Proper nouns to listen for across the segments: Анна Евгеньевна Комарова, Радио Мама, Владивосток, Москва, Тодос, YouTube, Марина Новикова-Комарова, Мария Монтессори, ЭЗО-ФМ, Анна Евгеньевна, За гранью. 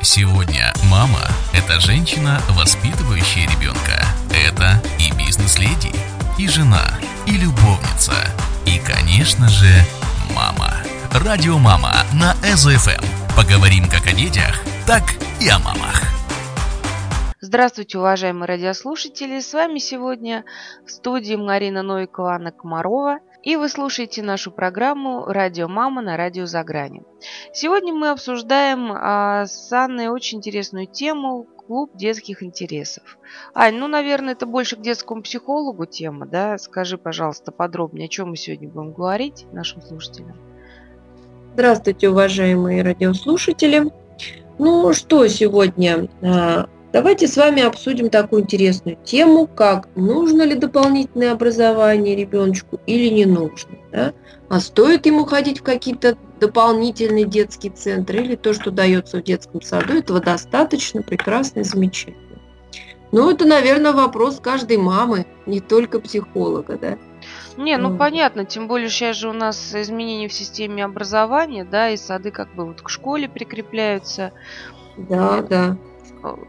Сегодня мама – это женщина, воспитывающая ребенка. Это и бизнес-леди, и жена, и любовница, и, конечно же, мама. Радио Мама на ЭЗО-ФМ. Поговорим как о детях, так и о мамах. Здравствуйте, уважаемые радиослушатели! С вами сегодня в студии Марина Новикова-Комарова. И вы слушаете нашу программу «Радио Мама» на радио «За гранью». Сегодня мы обсуждаем с Анной очень интересную тему – клуб детских интересов. Ань, наверное, это больше к детскому психологу тема, да? Скажи, пожалуйста, подробнее, о чем мы сегодня будем говорить нашим слушателям. Здравствуйте, уважаемые радиослушатели! Сегодня... Давайте с вами обсудим такую интересную тему, как нужно ли дополнительное образование ребеночку или не нужно, да? А стоит ему ходить в какие-то дополнительные детские центры или то, что дается в детском саду, этого достаточно, прекрасно и замечательно. Это, наверное, вопрос каждой мамы, не только психолога, да? Понятно, тем более сейчас же у нас изменения в системе образования, да, и сады к школе прикрепляются. Да.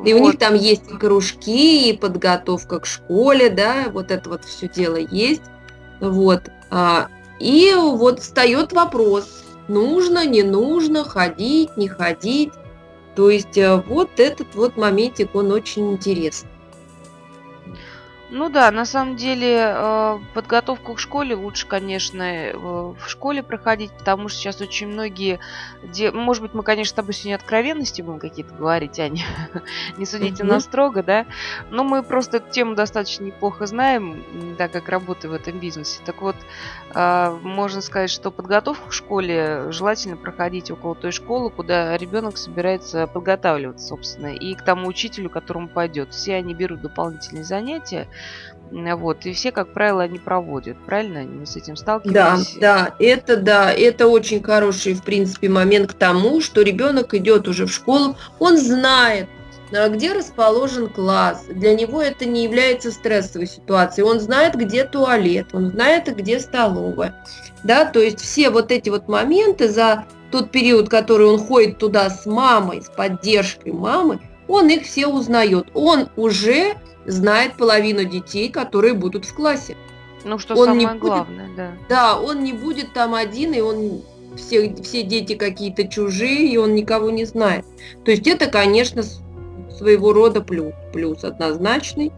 И у них там есть и кружки, и подготовка к школе, да, это все дело есть. И встает вопрос, нужно, не нужно, ходить, не ходить. То есть этот моментик, он очень интересный. На самом деле подготовку к школе лучше, конечно, в школе проходить, потому что сейчас очень многие... Может быть, мы, конечно, с тобой сегодня откровенности будем какие-то говорить, Аня, не судите нас строго, да? Но мы просто эту тему достаточно неплохо знаем, так как работаю в этом бизнесе. Так вот, можно сказать, что подготовку к школе желательно проходить около той школы, куда ребенок собирается подготавливаться, собственно, и к тому учителю, к которому пойдет. Все они берут дополнительные занятия, и все, как правило, они проводят, правильно? Мы с этим сталкивались. Это очень хороший, в принципе, момент к тому, что ребенок идет уже в школу, он знает, где расположен класс. Для него это не является стрессовой ситуацией. Он знает, где туалет, он знает, где столовая. Да, то есть все эти моменты за тот период, который он ходит туда с мамой, с поддержкой мамы, он их все узнает. Он уже знает половину детей, которые будут в классе. Что он самое главное, да. Да, он не будет там один, и он все дети какие-то чужие, и он никого не знает. То есть это, конечно, своего рода плюс однозначный.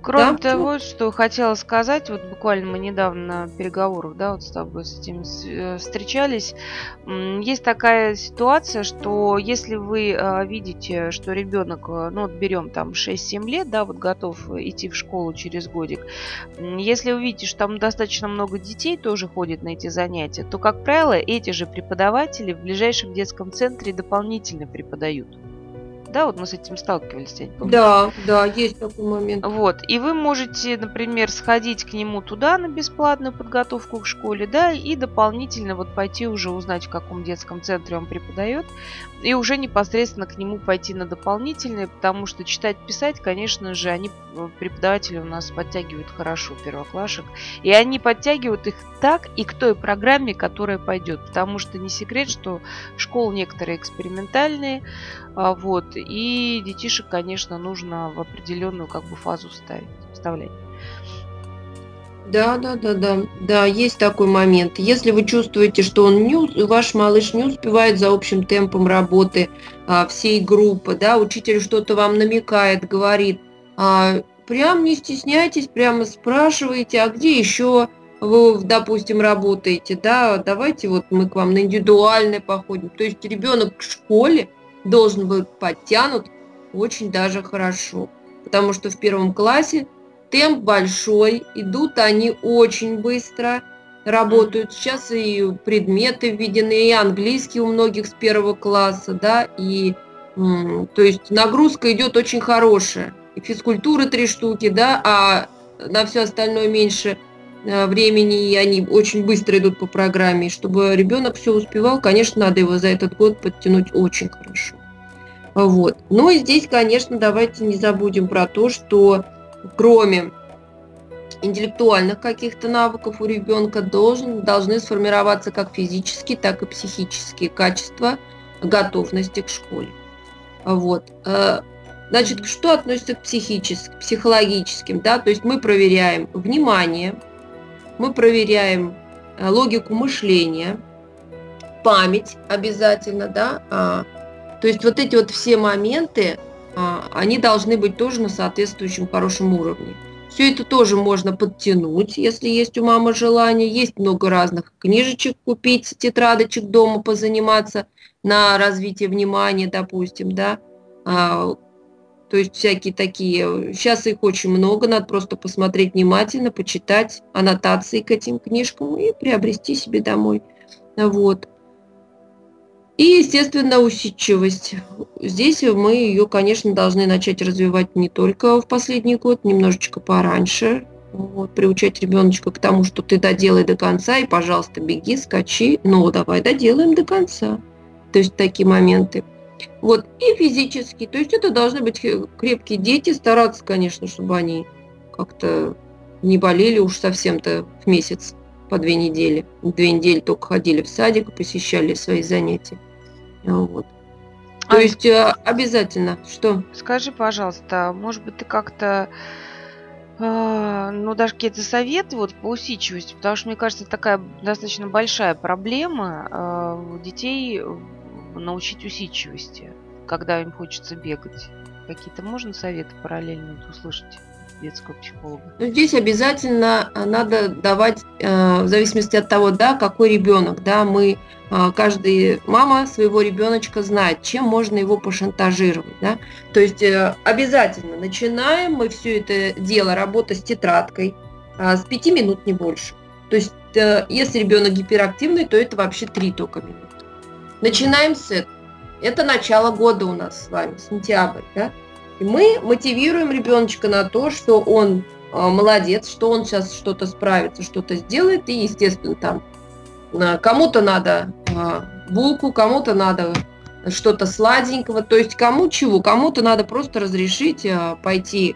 Кроме того, что хотела сказать, буквально мы недавно на переговорах, с тобой с этим встречались, есть такая ситуация, что если вы видите, что ребенок, берем 6-7 лет, готов идти в школу через годик, если вы видите, что там достаточно много детей тоже ходит на эти занятия, то, как правило, эти же преподаватели в ближайшем детском центре дополнительно преподают. Да, мы с этим сталкивались. Да, есть такой момент. И вы можете, например, сходить к нему туда на бесплатную подготовку к школе, да, и дополнительно пойти уже узнать, в каком детском центре он преподает, и уже непосредственно к нему пойти на дополнительные, потому что читать, писать, конечно же, преподаватели у нас подтягивают хорошо первоклашек, и они подтягивают их так и к той программе, которая пойдет, потому что не секрет, что школы некоторые экспериментальные, и детишек, конечно, нужно в определенную фазу вставлять. Да, есть такой момент. Если вы чувствуете, что ваш малыш не успевает за общим темпом работы всей группы, да, учитель что-то вам намекает, говорит, прям не стесняйтесь, прямо спрашивайте, а где еще вы, допустим, работаете, да, давайте мы к вам на индивидуальное походим. То есть ребенок в школе должен быть подтянут очень даже хорошо, потому что в первом классе темп большой, идут они очень быстро, работают. Сейчас и предметы введены, и английский у многих с первого класса, да, и то есть нагрузка идет очень хорошая, и физкультура 3 штуки, да, а на все остальное меньше времени, и они очень быстро идут по программе. Чтобы ребенок все успевал, конечно, надо его за этот год подтянуть очень хорошо. И здесь, конечно, давайте не забудем про то, что кроме интеллектуальных каких-то навыков у ребенка должны сформироваться как физические, так и психические качества, готовности к школе. Вот. Значит, что относится к психическим, психологическим, да, то есть мы проверяем внимание, мы проверяем логику мышления, память обязательно, да, то есть вот эти вот все моменты, они должны быть тоже на соответствующем хорошем уровне. Все это тоже можно подтянуть, если есть у мамы желание. Есть много разных книжечек купить, тетрадочек дома, позаниматься на развитие внимания, допустим, да. То есть всякие такие, сейчас их очень много, надо просто посмотреть внимательно, почитать аннотации к этим книжкам и приобрести себе домой. Вот. И, естественно, усидчивость. Здесь мы ее, конечно, должны начать развивать не только в последний год, немножечко пораньше. Вот, приучать ребеночка к тому, что ты доделай до конца, и, пожалуйста, беги, скачи, ну, давай доделаем до конца. То есть такие моменты. Вот, и физически, то есть это должны быть крепкие дети, стараться, конечно, чтобы они как-то не болели уж совсем-то в месяц по 2 недели. 2 недели только ходили в садик и посещали свои занятия. Вот. То есть обязательно, что... Скажи, пожалуйста, может быть, ты как-то... Ну, даже какие-то советы вот по усидчивости, потому что, мне кажется, такая достаточно большая проблема у детей... научить усидчивости, когда им хочется бегать. Какие-то можно советы параллельно услышать детского психолога? Здесь обязательно надо давать, в зависимости от того, да, какой ребенок, да, мы, каждая мама своего ребеночка знает, чем можно его пошантажировать, да. То есть обязательно начинаем мы все это дело, работа с тетрадкой, с 5 минут, не больше. То есть если ребенок гиперактивный, то это вообще 3 только минуты. Начинаем с этого. Это начало года у нас с вами, сентябрь, да? И мы мотивируем ребеночка на то, что он молодец, что он сейчас что-то справится, что-то сделает. И, естественно, там кому-то надо булку, кому-то надо что-то сладенького. То есть кому чего, кому-то надо просто разрешить пойти,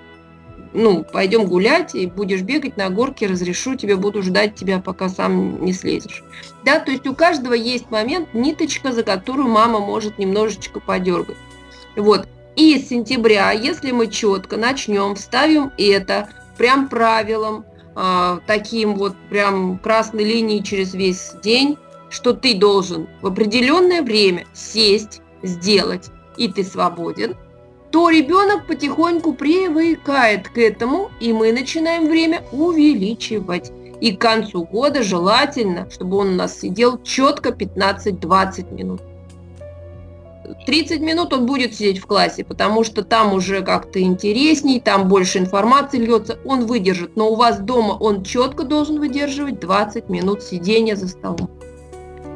ну, пойдем гулять, и будешь бегать на горке, разрешу тебе, буду ждать тебя, пока сам не слезешь. Да, то есть у каждого есть момент, ниточка, за которую мама может немножечко подергать. Вот. И с сентября, если мы четко начнем, вставим это прям правилом, таким вот прям красной линией через весь день, что ты должен в определенное время сесть, сделать, и ты свободен, то ребенок потихоньку привыкает к этому, и мы начинаем время увеличивать. И к концу года желательно, чтобы он у нас сидел четко 15-20 минут. 30 минут он будет сидеть в классе, потому что там уже как-то интересней, там больше информации льется, он выдержит. Но у вас дома он четко должен выдерживать 20 минут сидения за столом.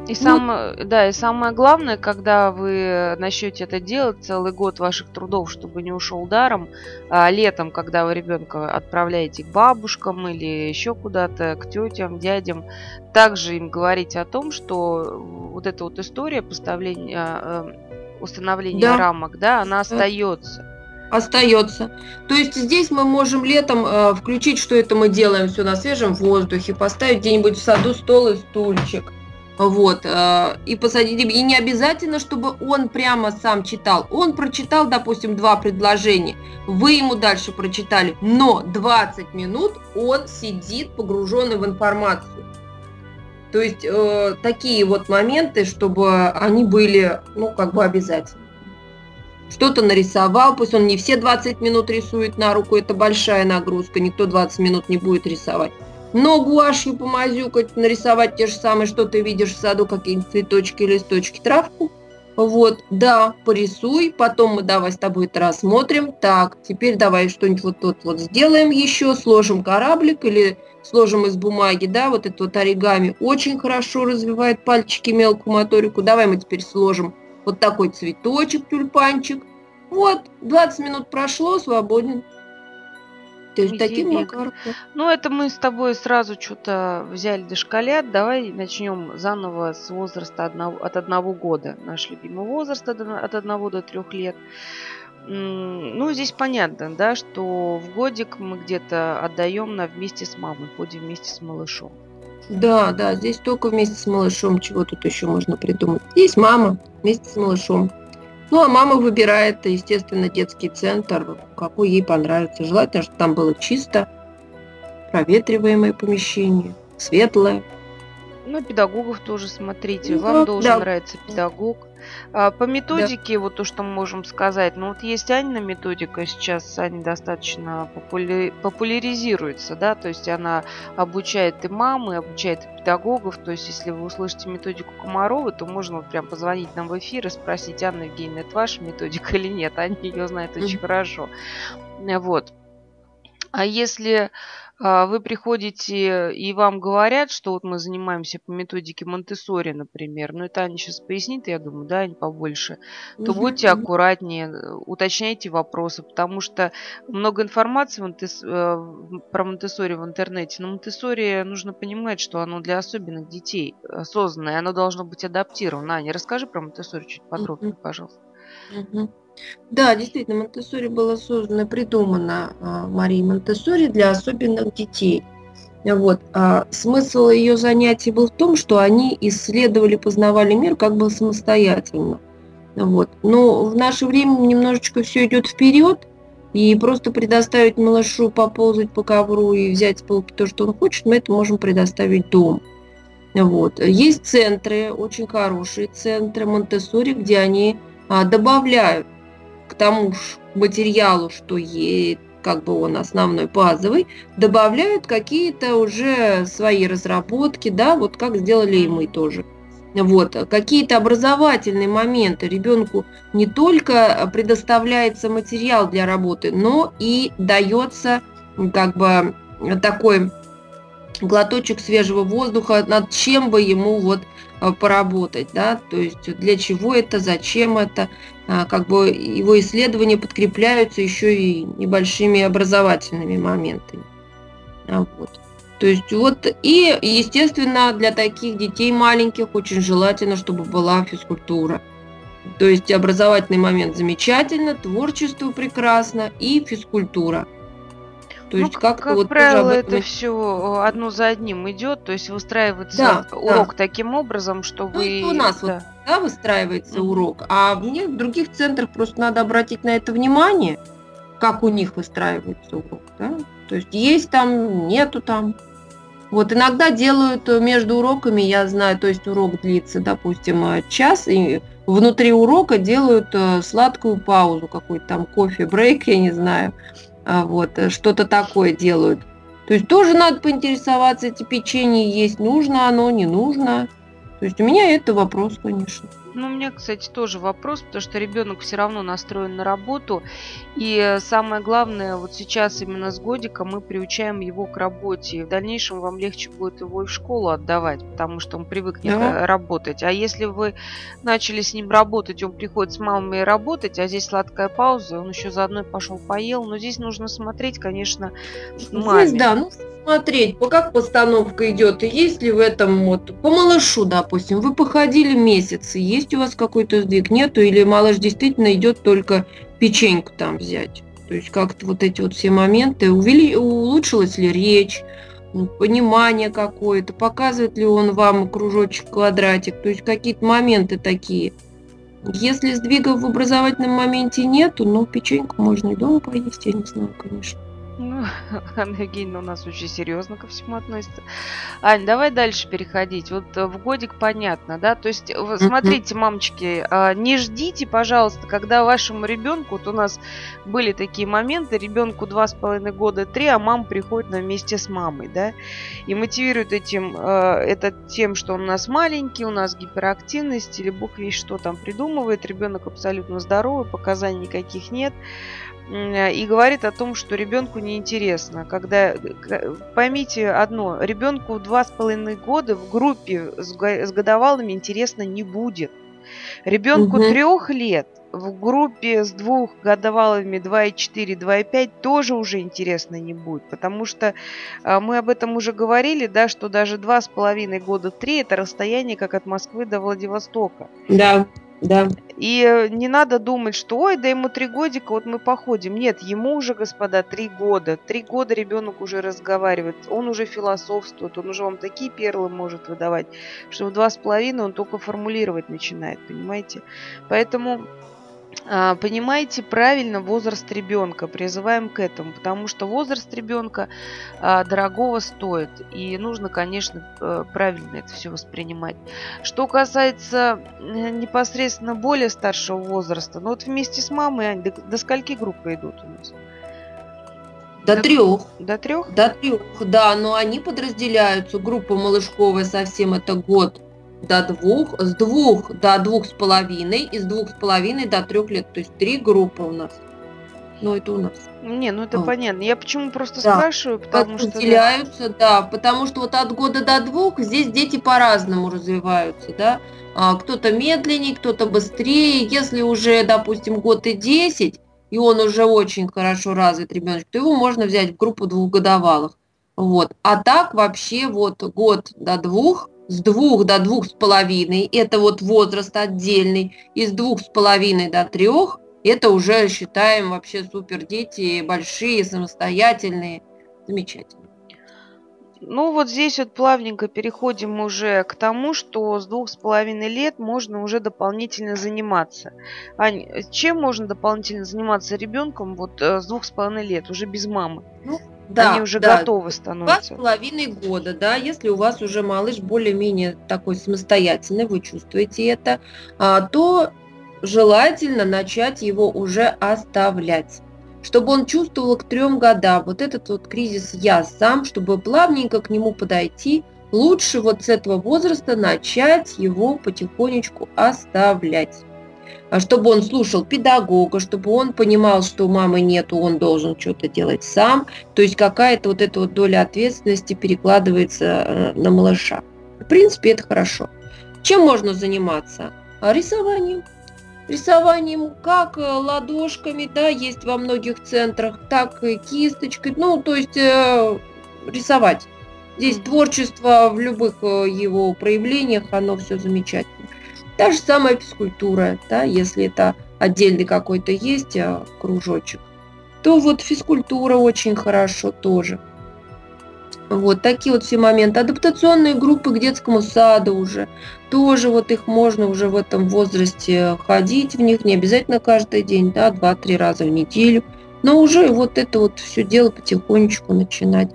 И, да, и самое главное, когда вы начнете это делать, целый год ваших трудов, чтобы не ушел даром, а летом, когда вы ребенка отправляете к бабушкам или еще куда-то, к тетям, дядям, также им говорить о том, что вот эта вот история поставления, установления, да, рамок, да, она остается. Остается. То есть здесь мы можем летом включить, что это мы делаем все на свежем воздухе, поставить где-нибудь в саду стол и стульчик. Вот, и посадить, и не обязательно, чтобы он прямо сам читал. Он прочитал, допустим, 2 предложения, вы ему дальше прочитали, но 20 минут он сидит погруженный в информацию. То есть такие вот моменты, чтобы они были, ну, как бы обязательно. Что-то нарисовал, пусть он не все 20 минут рисует на руку, это большая нагрузка, никто 20 минут не будет рисовать. Но гуашью помазюкать, нарисовать те же самые, что ты видишь в саду, какие-нибудь цветочки, листочки, травку. Вот, да, порисуй, потом мы давай с тобой это рассмотрим. Так, теперь давай что-нибудь вот тут вот сделаем еще, сложим кораблик или сложим из бумаги, да, вот это вот оригами очень хорошо развивает пальчики, мелкую моторику. Давай мы теперь сложим вот такой цветочек, тюльпанчик. Вот, 20 минут прошло, свободен. То есть таким. Ну, это мы с тобой сразу что-то взяли дошколят. Давай начнем заново с возраста от 1 года. Наш любимый возраст от 1 до 3 лет. Ну, здесь понятно, да, что в годик мы где-то отдаем вместе с мамой, ходим вместе с малышом. Да, здесь только вместе с малышом. Чего тут еще можно придумать? Здесь мама вместе с малышом. Ну, а мама выбирает, естественно, детский центр, какой ей понравится. Желательно, чтобы там было чисто, проветриваемое помещение, светлое. Ну, педагогов тоже смотрите. Вам должен нравиться педагог. По методике, вот то, что мы можем сказать, есть Анина методика, сейчас Аня достаточно популяризируется, да, то есть она обучает и мамы, обучает и педагогов, то есть если вы услышите методику Комаровой, то можно прям позвонить нам в эфир и спросить: Анна Евгеньевна, это ваша методика или нет, Аня ее знает очень хорошо, вот. А если вы приходите и вам говорят, что вот мы занимаемся по методике Монтессори, например, это Аня сейчас пояснит, я думаю, да, Аня, побольше, то будьте аккуратнее, уточняйте вопросы, потому что много информации про Монтессори в интернете, но Монтессори нужно понимать, что оно для особенных детей созданное, оно должно быть адаптировано. Аня, расскажи про Монтессори чуть подробнее, пожалуйста. Да, действительно, Монтессори было создано, придумано Марией Монтессори для особенных детей. Вот. Смысл ее занятий был в том, что они исследовали, познавали мир как бы самостоятельно. Вот. Но в наше время немножечко все идет вперед, и просто предоставить малышу поползать по ковру и взять с полки то, что он хочет, мы это можем предоставить дома. Вот. Есть центры, очень хорошие центры Монтессори, где они добавляют к тому материалу, что ей, как бы он основной, базовый, добавляют какие-то уже свои разработки, да, вот как сделали и мы тоже. Вот, какие-то образовательные моменты. Ребенку не только предоставляется материал для работы, но и дается как бы такой глоточек свежего воздуха, над чем бы ему вот поработать, да, то есть для чего это, зачем это, как бы его исследования подкрепляются еще и небольшими образовательными моментами. Вот. То есть вот, и естественно, для таких детей маленьких очень желательно, чтобы была физкультура. То есть образовательный момент замечательно, творчество прекрасно и физкультура. То есть как вот правило, это все одно за одним идет, то есть выстраивается урок таким образом, что вы... Ну, у нас выстраивается урок, а в других центрах просто надо обратить на это внимание, как у них выстраивается урок, да? То есть есть там, нету там. Вот иногда делают между уроками, я знаю, то есть урок длится, допустим, час, и внутри урока делают сладкую паузу, какой-то там кофе-брейк, я не знаю. Вот, что-то такое делают. То есть тоже надо поинтересоваться, эти печенье есть, нужно оно, не нужно. То есть у меня это вопрос, конечно. Ну, у меня, кстати, тоже вопрос, потому что ребенок все равно настроен на работу. И самое главное, вот сейчас именно с годика мы приучаем его к работе. И в дальнейшем вам легче будет его и в школу отдавать, потому что он привыкнет работать. А если вы начали с ним работать, он приходит с мамой работать, а здесь сладкая пауза, он еще заодно и пошел поел. Но здесь нужно смотреть, конечно, маме. Здесь, смотреть, как постановка идет, и есть ли в этом по малышу, допустим, вы походили месяц, есть у вас какой-то сдвиг, нету, или малыш действительно идет только печеньку там взять. То есть как-то вот эти вот все моменты, улучшилась ли речь, понимание какое-то, показывает ли он вам кружочек, квадратик, то есть какие-то моменты такие. Если сдвигов в образовательном моменте нету, печеньку можно и дома поесть, я не знаю, конечно. Анна Евгеньевна у нас очень серьезно ко всему относится. Ань, давай дальше переходить. Вот в годик понятно, да? То есть, смотрите, мамочки, не ждите, пожалуйста, когда вашему ребенку, вот у нас были такие моменты, ребенку 2,5 года, 3, а мама приходит вместе с мамой, да? И мотивирует это тем, что он у нас маленький, у нас гиперактивность, или бог весь что там придумывает, ребенок абсолютно здоровый, показаний никаких нет. И говорит о том, что ребенку неинтересно. Когда, поймите одно, ребенку 2,5 года в группе с годовалыми интересно не будет. Ребенку 3 лет в группе с 2 годовалыми 2,4, 2,5 тоже уже интересно не будет. Потому что мы об этом уже говорили, да, что даже 2,5 года, 3 это расстояние как от Москвы до Владивостока. Да. Да. И не надо думать, что ой, да ему 3 годика, вот мы походим. Нет, ему уже, господа, 3 года. 3 года ребенок уже разговаривает, он уже философствует, он уже вам такие перлы может выдавать, что в 2,5 он только формулировать начинает, понимаете? Поэтому... Понимаете правильно возраст ребенка, призываем к этому, потому что возраст ребенка дорогого стоит, и нужно, конечно, правильно это все воспринимать. Что касается непосредственно более старшего возраста, ну вот вместе с мамой, Ань, до скольки группы идут у нас? До 3. До 3? До 3, да, но они подразделяются, группа малышковая совсем это год. До 2, с 2 до 2,5 и с 2,5 до 3 лет. То есть 3 группы у нас. Ну, это у нас. Не, ну это понятно. Я почему просто спрашиваю, потому что... Разделяются, да, потому что вот от года до 2 здесь дети по-разному развиваются, да. Кто-то медленнее, кто-то быстрее. Если уже, допустим, год и 10, и он уже очень хорошо развит ребеночек, то его можно взять в группу 2-годовалых. Вот. А так вообще вот год до 2, с 2 до 2,5 это вот возраст отдельный, и с 2,5 до 3 это уже считаем вообще супер дети, большие, самостоятельные, замечательные. Ну вот здесь вот плавненько переходим уже к тому, что с 2,5 лет можно уже дополнительно заниматься. Ань, чем можно дополнительно заниматься ребенком вот с 2,5 лет, уже без мамы? Ну, да, они уже готовы становятся. 2,5 года, да, если у вас уже малыш более-менее такой самостоятельный, вы чувствуете это, то желательно начать его уже оставлять, чтобы он чувствовал к 3 годам вот этот вот кризис «я сам», чтобы плавненько к нему подойти. Лучше вот с этого возраста начать его потихонечку оставлять, чтобы он слушал педагога, чтобы он понимал, что мамы нету, он должен что-то делать сам. То есть какая-то вот эта вот доля ответственности перекладывается на малыша. В принципе, это хорошо. Чем можно заниматься? Рисованием. Рисованием как ладошками, да, есть во многих центрах, так и кисточкой. Ну, то есть рисовать. Здесь творчество в любых его проявлениях, оно все замечательно. Та же самая физкультура, да, если это отдельный какой-то есть кружочек, то вот физкультура очень хорошо тоже. Вот такие вот все моменты. Адаптационные группы к детскому саду уже, тоже вот их можно уже в этом возрасте ходить в них, не обязательно каждый день, да, 2-3 раза в неделю, но уже вот это вот все дело потихонечку начинать.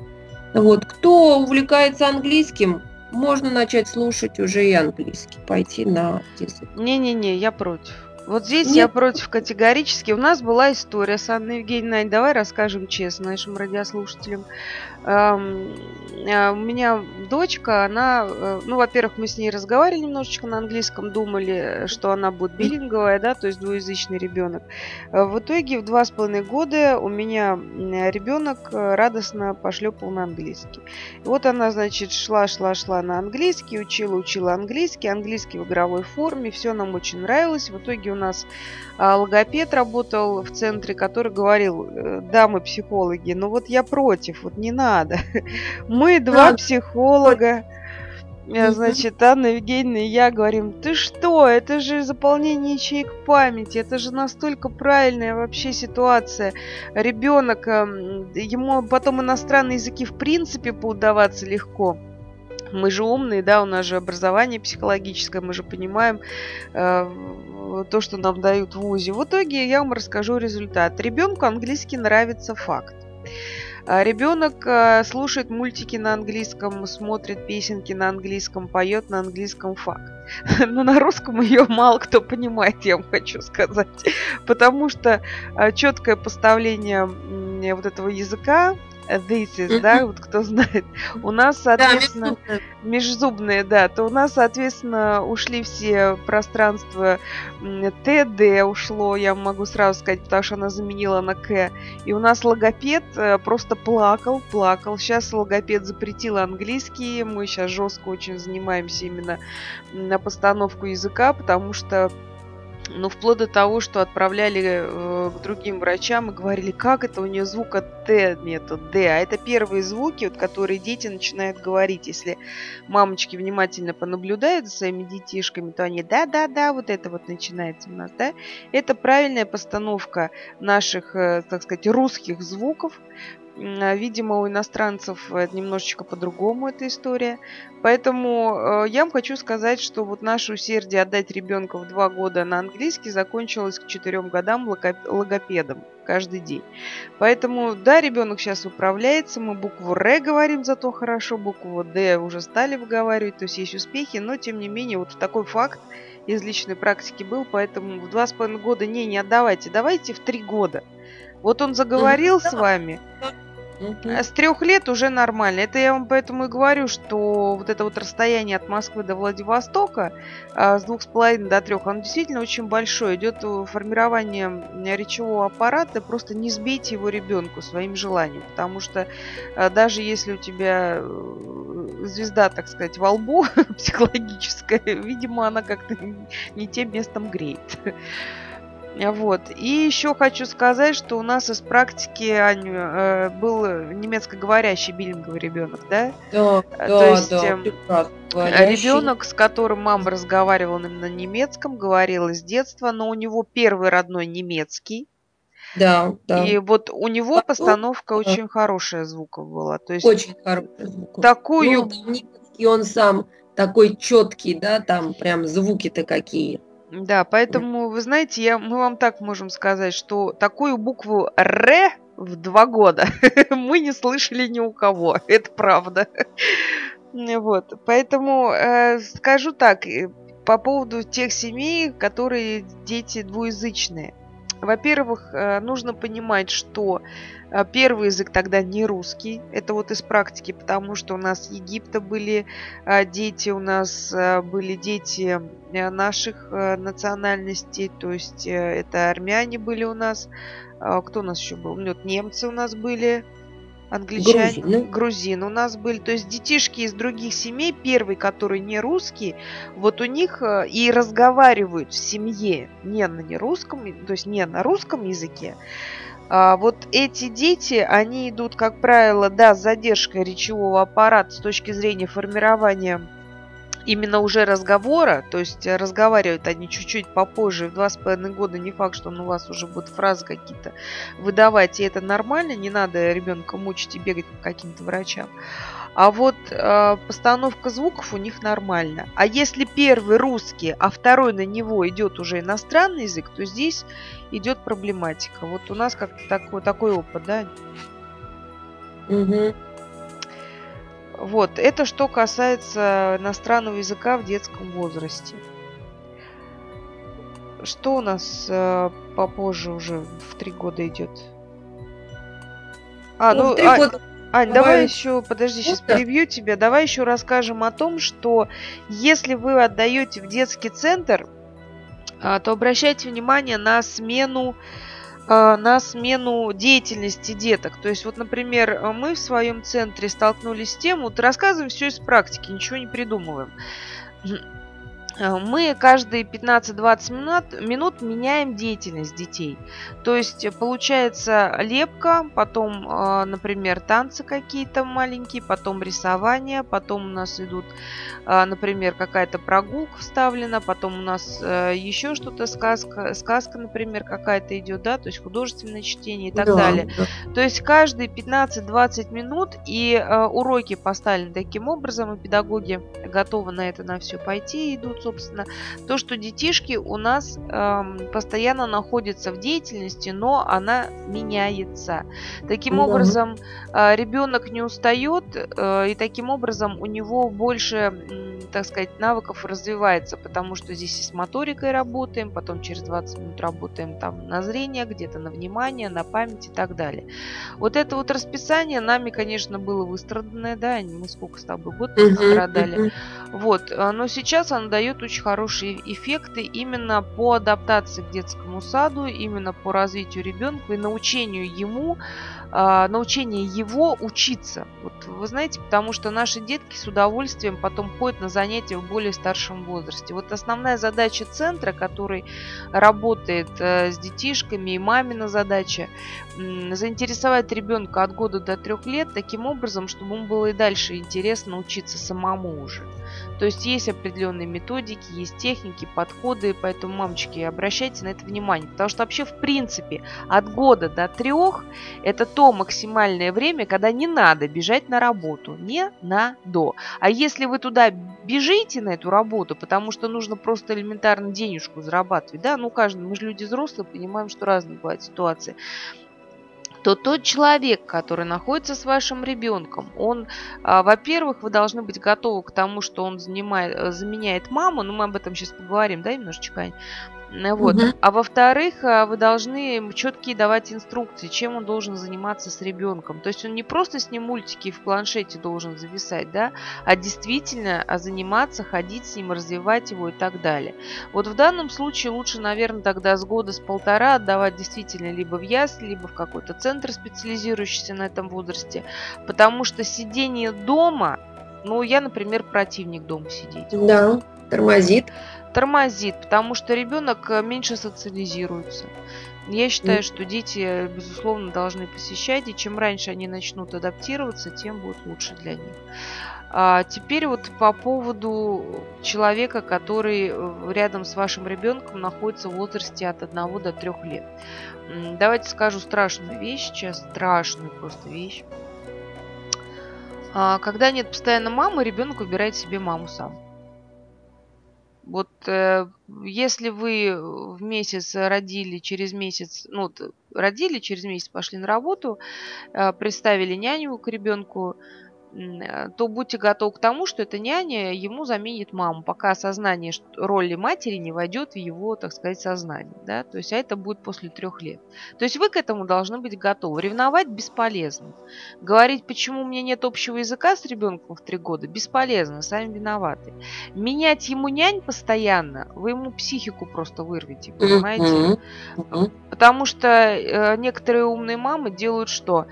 Вот, кто увлекается английским, можно начать слушать уже и английский, пойти на язык. Не-не-не, я против. Вот здесь нет. Я против категорически. У нас была история с Анной Евгеньевной. Давай расскажем честно нашим радиослушателям. У меня дочка, она... Ну, во-первых, мы с ней разговаривали немножечко на английском, думали, что она будет билинговая, да, то есть двуязычный ребенок. В итоге в 2,5 года у меня ребенок радостно пошлепал на английский. И вот она, значит, шла на английский, учила английский в игровой форме, все нам очень нравилось. В итоге у нас логопед работал в центре, который говорил: да, мы психологи, но вот я против, вот не надо. Мы 2 психолога, значит, Анна Евгеньевна и я говорим: ты что, это же заполнение ячеек памяти, это же настолько правильная вообще ситуация. Ребенок, ему потом иностранные языки в принципе поудаваться легко. Мы же умные, да, у нас же образование психологическое, мы же понимаем то, что нам дают в ВУЗе. В итоге я вам расскажу результат. Ребенку английский нравится, факт. Ребенок слушает мультики на английском, смотрит песенки на английском, поет на английском, факт. Но на русском ее мало кто понимает, я вам хочу сказать. Потому что четкое поставление вот этого языка, this is, да, вот кто знает, у нас, соответственно, да, межзубные, да, то у нас, соответственно, ушли все пространства, ТД ушло, я могу сразу сказать, потому что она заменила на К, и у нас логопед просто плакал, сейчас логопед запретил английский, мы сейчас жестко очень занимаемся именно на постановку языка, потому что вплоть до того, что отправляли к другим врачам и говорили, как это у нее звук от Т нету, Д. А это первые звуки, вот, которые дети начинают говорить. Если мамочки внимательно понаблюдают за своими детишками, то они да-да-да, вот это вот начинается у нас, да. Это правильная постановка наших, так сказать, русских звуков. Видимо, у иностранцев немножечко по-другому эта история. Поэтому я вам хочу сказать, что вот наше усердие отдать ребенка в 2 года на английский закончилось к 4 годам логопедом каждый день. Поэтому, да, ребенок сейчас управляется, мы букву Р говорим зато хорошо, букву Д уже стали выговаривать, то есть есть успехи, но тем не менее вот такой факт из личной практики был, поэтому в 2,5 года не отдавайте, давайте в 3 года. Вот он заговорил с вами, а с 3 лет уже нормально. Это я вам поэтому и говорю, что вот это вот расстояние от Москвы до Владивостока с 2,5 до 3, оно действительно очень большое. Идет формирование речевого аппарата, просто не сбейте его ребенку своим желанием, потому что даже если у тебя звезда, так сказать, во лбу психологическая, видимо, она как-то не тем местом греет. Вот. И еще хочу сказать, что у нас из практики, Аню, был немецкоговорящий билинговый ребенок, да? Да, ребенок, с которым мама разговаривала на немецком, говорила с детства, но у него первый родной немецкий. Да, да. И вот у него постановка очень хорошая звуков была. То есть очень хорошая звуков. Такую... Ну, и он сам такой четкий, да, там прям звуки-то какие. Да, поэтому, вы знаете, мы вам так можем сказать, что такую букву «Р» в 2 года мы не слышали ни у кого. Это правда. Вот, поэтому скажу так, по поводу тех семей, которые дети двуязычные. Во-первых, нужно понимать, что первый язык тогда не русский. Это вот из практики, потому что у нас с Египта были дети, у нас были дети наших национальностей, то есть это армяне были у нас. Кто у нас еще был? Нет, немцы у нас были. Англичане, грузины у нас были. То есть детишки из других семей, первые, которые не русские, вот у них и разговаривают в семье не на русском языке. Вот эти дети, они идут, как правило, да, с задержкой речевого аппарата с точки зрения формирования именно уже разговора, то есть разговаривают они чуть-чуть попозже, в 2,5 года не факт, что он у вас уже будут фразы какие-то выдавать, и это нормально, не надо ребенка мучить и бегать по каким-то врачам. А вот постановка звуков у них нормально. А если первый русский, а второй на него идет уже иностранный язык, то здесь идет проблематика. Вот у нас как-то такой опыт, да? Угу. Вот, это что касается иностранного языка в детском возрасте. Что у нас попозже уже в 3 года идет? В 3 года... Ань, давай еще, подожди, сейчас перебью тебя. Давай еще расскажем о том, что если вы отдаете в детский центр, то обращайте внимание на смену деятельности деток. То есть, вот, например, мы в своем центре столкнулись с тем, вот рассказываем все из практики, ничего не придумываем. Мы каждые 15-20 минут меняем деятельность детей. То есть, получается лепка, потом, например, танцы какие-то маленькие, потом рисование, потом у нас идут, например, какая-то прогулка вставлена, потом у нас еще что-то, сказка, например, какая-то идет, да, то есть художественное чтение и так далее. Да. То есть, каждые 15-20 минут и уроки поставлены таким образом, и педагоги готовы на это на все пойти и идут. Собственно, то, что детишки у нас постоянно находятся в деятельности, но она меняется. Таким образом, ребенок не устает, и таким образом у него больше, так сказать, навыков развивается, потому что здесь и с моторикой работаем, потом через 20 минут работаем там на зрение, где-то на внимание, на память и так далее. Вот это вот расписание нами, конечно, было выстраданное, да, мы сколько с тобой год страдали. Вот, но сейчас оно дает очень хорошие эффекты именно по адаптации к детскому саду, именно по развитию ребенка и научению его учиться. Вот, вы знаете, потому что наши детки с удовольствием потом ходят на на занятия в более старшем возрасте. Вот основная задача центра, который работает с детишками, и мамина задача заинтересовать ребенка от года до 3 лет таким образом, чтобы ему было и дальше интересно учиться самому уже. То есть есть определенные методики, есть техники, подходы, поэтому, мамочки, обращайте на это внимание, потому что вообще в принципе от года до 3 это то максимальное время, когда не надо бежать на работу, не надо. А если вы туда бежите на эту работу, потому что нужно просто элементарно денежку зарабатывать, да, ну каждый, мы же люди взрослые, понимаем, что разные бывают ситуации, то тот человек, который находится с вашим ребенком, он, во-первых, вы должны быть готовы к тому, что он заменяет маму, но мы об этом сейчас поговорим, да, немножечко, Ань? Вот. Угу. А во-вторых, вы должны четкие давать инструкции, чем он должен заниматься с ребенком. То есть он не просто с ним мультики в планшете должен зависать, да, а действительно заниматься, ходить с ним, развивать его и так далее. Вот в данном случае лучше, наверное, тогда с года, с полтора отдавать действительно либо в ясли, либо в какой-то центр, специализирующийся на этом возрасте, потому что сидение дома, ну, я, например, противник дома сидеть. Да, тормозит, потому что ребенок меньше социализируется. Я считаю, что дети, безусловно, должны посещать, и чем раньше они начнут адаптироваться, тем будет лучше для них. А теперь вот по поводу человека, который рядом с вашим ребенком находится в возрасте от 1 до 3 лет. Давайте скажу страшную вещь сейчас, страшную просто вещь. Когда нет постоянно мамы, ребенок выбирает себе маму сам. Вот если вы в месяц родили, через месяц, ну, родили, через месяц пошли на работу, приставили няню к ребенку, то будьте готовы к тому, что эта няня ему заменит маму, пока осознание роли матери не войдет в его, так сказать, сознание. Да? То есть, а это будет после 3 лет. То есть вы к этому должны быть готовы. Ревновать бесполезно. Говорить, почему у меня нет общего языка с ребенком в 3 года, бесполезно, сами виноваты. Менять ему нянь постоянно, вы ему психику просто вырвете, понимаете? Потому что некоторые умные мамы делают что?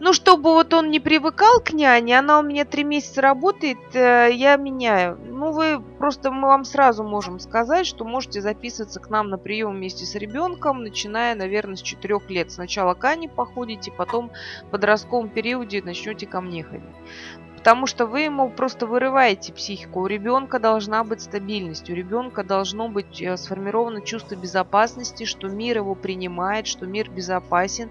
Ну, чтобы вот он не привыкал к няне, она у меня 3 месяца работает, я меняю. Ну, вы просто, мы вам сразу можем сказать, что можете записываться к нам на прием вместе с ребенком, начиная, наверное, с 4 лет. Сначала к Ане походите, потом в подростковом периоде начнете ко мне ходить. Потому что вы ему просто вырываете психику. У ребенка должна быть стабильность, у ребенка должно быть сформировано чувство безопасности, что мир его принимает, что мир безопасен.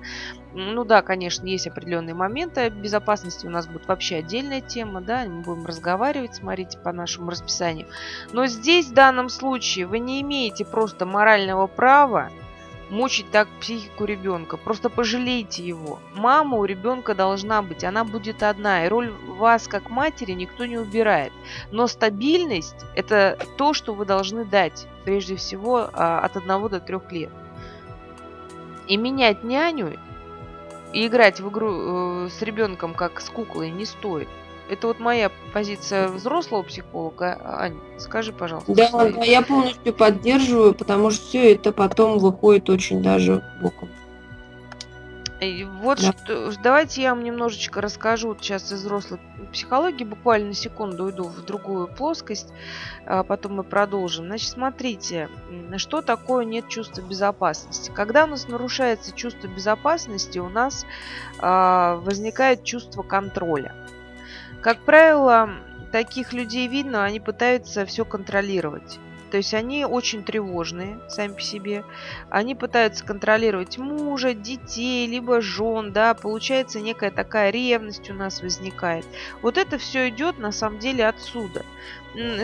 Ну да, конечно, есть определенные моменты безопасности, у нас будет вообще отдельная тема, да, мы будем разговаривать, смотрите по нашему расписанию. Но здесь в данном случае вы не имеете просто морального права мучить так психику ребенка. Просто пожалейте его. Мама у ребенка должна быть, она будет одна, и роль вас как матери никто не убирает. Но стабильность – это то, что вы должны дать, прежде всего, от 1 до 3 лет. И менять няню, и играть в игру с ребенком, как с куклой, не стоит. Это вот моя позиция взрослого психолога. Аня, скажи, пожалуйста. Да, я полностью поддерживаю, потому что все это потом выходит очень даже боком. Вот да. Что, давайте я вам немножечко расскажу вот сейчас из взрослой психологии. Буквально на секунду уйду в другую плоскость, а потом мы продолжим. Значит, смотрите, что такое нет чувства безопасности. Когда у нас нарушается чувство безопасности, у нас возникает чувство контроля. Как правило, таких людей видно, они пытаются все контролировать. То есть они очень тревожные сами по себе. Они пытаются контролировать мужа, детей, либо жен, да. Получается, некая такая ревность у нас возникает. Вот это все идет на самом деле отсюда.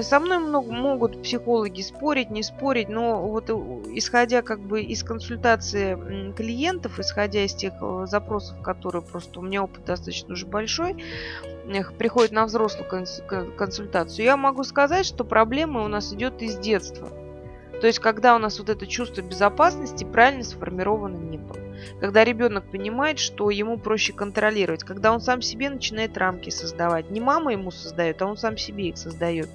Со мной могут психологи спорить, не спорить, но вот исходя как бы из консультации клиентов, исходя из тех запросов, которые просто у меня опыт достаточно уже большой, приходят на взрослую консультацию, я могу сказать, что проблема у нас идет из детства. То есть, когда у нас вот это чувство безопасности правильно сформировано не было. Когда ребенок понимает, что ему проще контролировать. Когда он сам себе начинает рамки создавать. Не мама ему создает, а он сам себе их создает.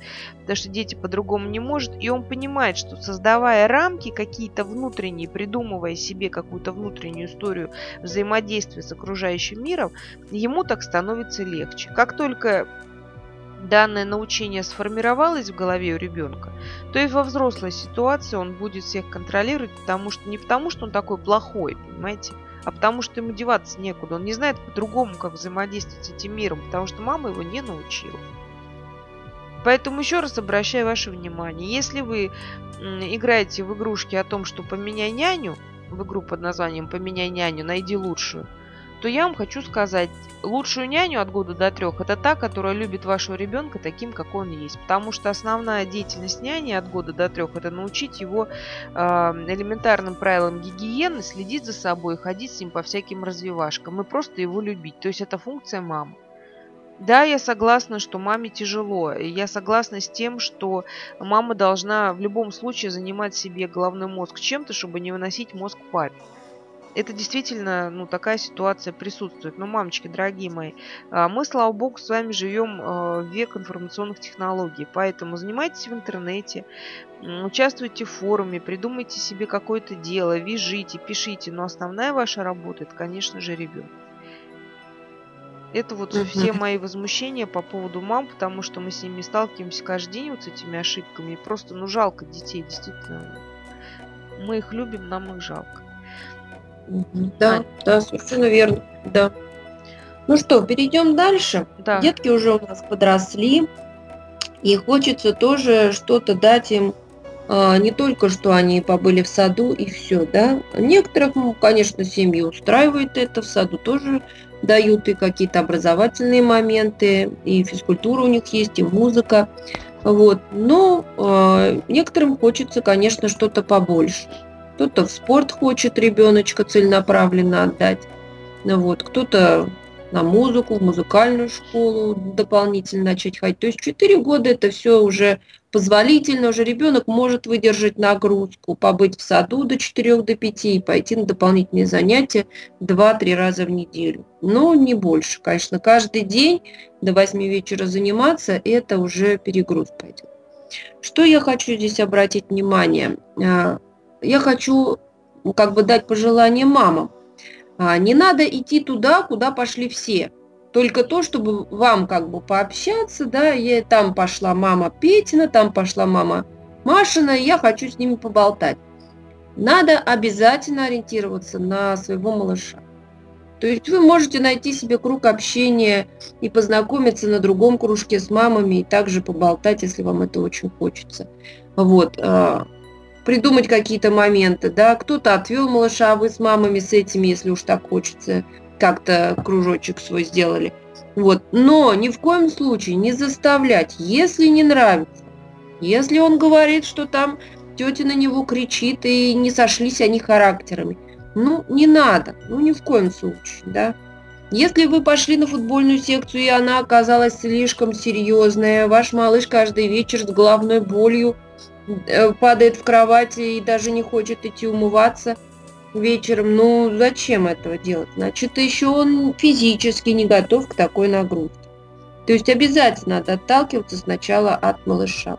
Потому что дети по-другому не может. И он понимает, что создавая рамки какие-то внутренние, придумывая себе какую-то внутреннюю историю взаимодействия с окружающим миром, ему так становится легче. Как только данное научение сформировалось в голове у ребенка, то и во взрослой ситуации он будет всех контролировать, потому что не потому, что он такой плохой, понимаете, а потому что ему деваться некуда. Он не знает по-другому, как взаимодействовать с этим миром, потому что мама его не научила. Поэтому еще раз обращаю ваше внимание, если вы играете в игрушки о том, что «поменяй няню», в игру под названием «Поменяй няню, найди лучшую», то я вам хочу сказать, лучшую няню от 1 до 3 – это та, которая любит вашего ребенка таким, как он есть. Потому что основная деятельность няни от 1 до 3 – это научить его элементарным правилам гигиены, следить за собой, ходить с ним по всяким развивашкам и просто его любить. То есть это функция мамы. Да, я согласна, что маме тяжело. Я согласна с тем, что мама должна в любом случае занимать себе головной мозг чем-то, чтобы не выносить мозг папе. Это действительно, такая ситуация присутствует. Но, мамочки, дорогие мои, мы, слава богу, с вами живем в век информационных технологий. Поэтому занимайтесь в интернете, участвуйте в форуме, придумайте себе какое-то дело, вяжите, пишите. Но основная ваша работа – это, конечно же, ребенок. Это все мои возмущения по поводу мам, потому что мы с ними сталкиваемся каждый день с этими ошибками. И просто, жалко детей, действительно. Мы их любим, нам их жалко. Да, совершенно верно, да. Ну что, перейдем дальше. Да. Детки уже у нас подросли, и хочется тоже что-то дать им, не только что они побыли в саду и все, да. Некоторых, конечно, семьи устраивает это, в саду тоже дают и какие-то образовательные моменты, и физкультура у них есть, и музыка, Но некоторым хочется, конечно, что-то побольше. Кто-то в спорт хочет ребеночка целенаправленно отдать, кто-то на музыку, в музыкальную школу дополнительно начать ходить. То есть 4 года это все уже позволительно, уже ребенок может выдержать нагрузку, побыть в саду до 4-5 и пойти на дополнительные занятия 2-3 раза в неделю. Но не больше, конечно, каждый день до 8 вечера заниматься, это уже перегруз пойдет. Что я хочу здесь обратить внимание? Я хочу дать пожелание мамам. Не надо идти туда, куда пошли все. Только то, чтобы вам пообщаться, я там пошла мама Петина, там пошла мама Машина, и я хочу с ними поболтать. Надо обязательно ориентироваться на своего малыша. То есть вы можете найти себе круг общения и познакомиться на другом кружке с мамами, и также поболтать, если вам это очень хочется. Придумать какие-то моменты, кто-то отвел малыша, а вы с мамами, с этими, если уж так хочется, как-то кружочек свой сделали. Но ни в коем случае не заставлять, если не нравится. Если он говорит, что там тетя на него кричит, и не сошлись они характерами. Не надо, ни в коем случае, Если вы пошли на футбольную секцию, и она оказалась слишком серьезная, ваш малыш каждый вечер с головной болью падает в кровати и даже не хочет идти умываться вечером. Зачем этого делать? Значит, еще он физически не готов к такой нагрузке. То есть обязательно надо отталкиваться сначала от малыша.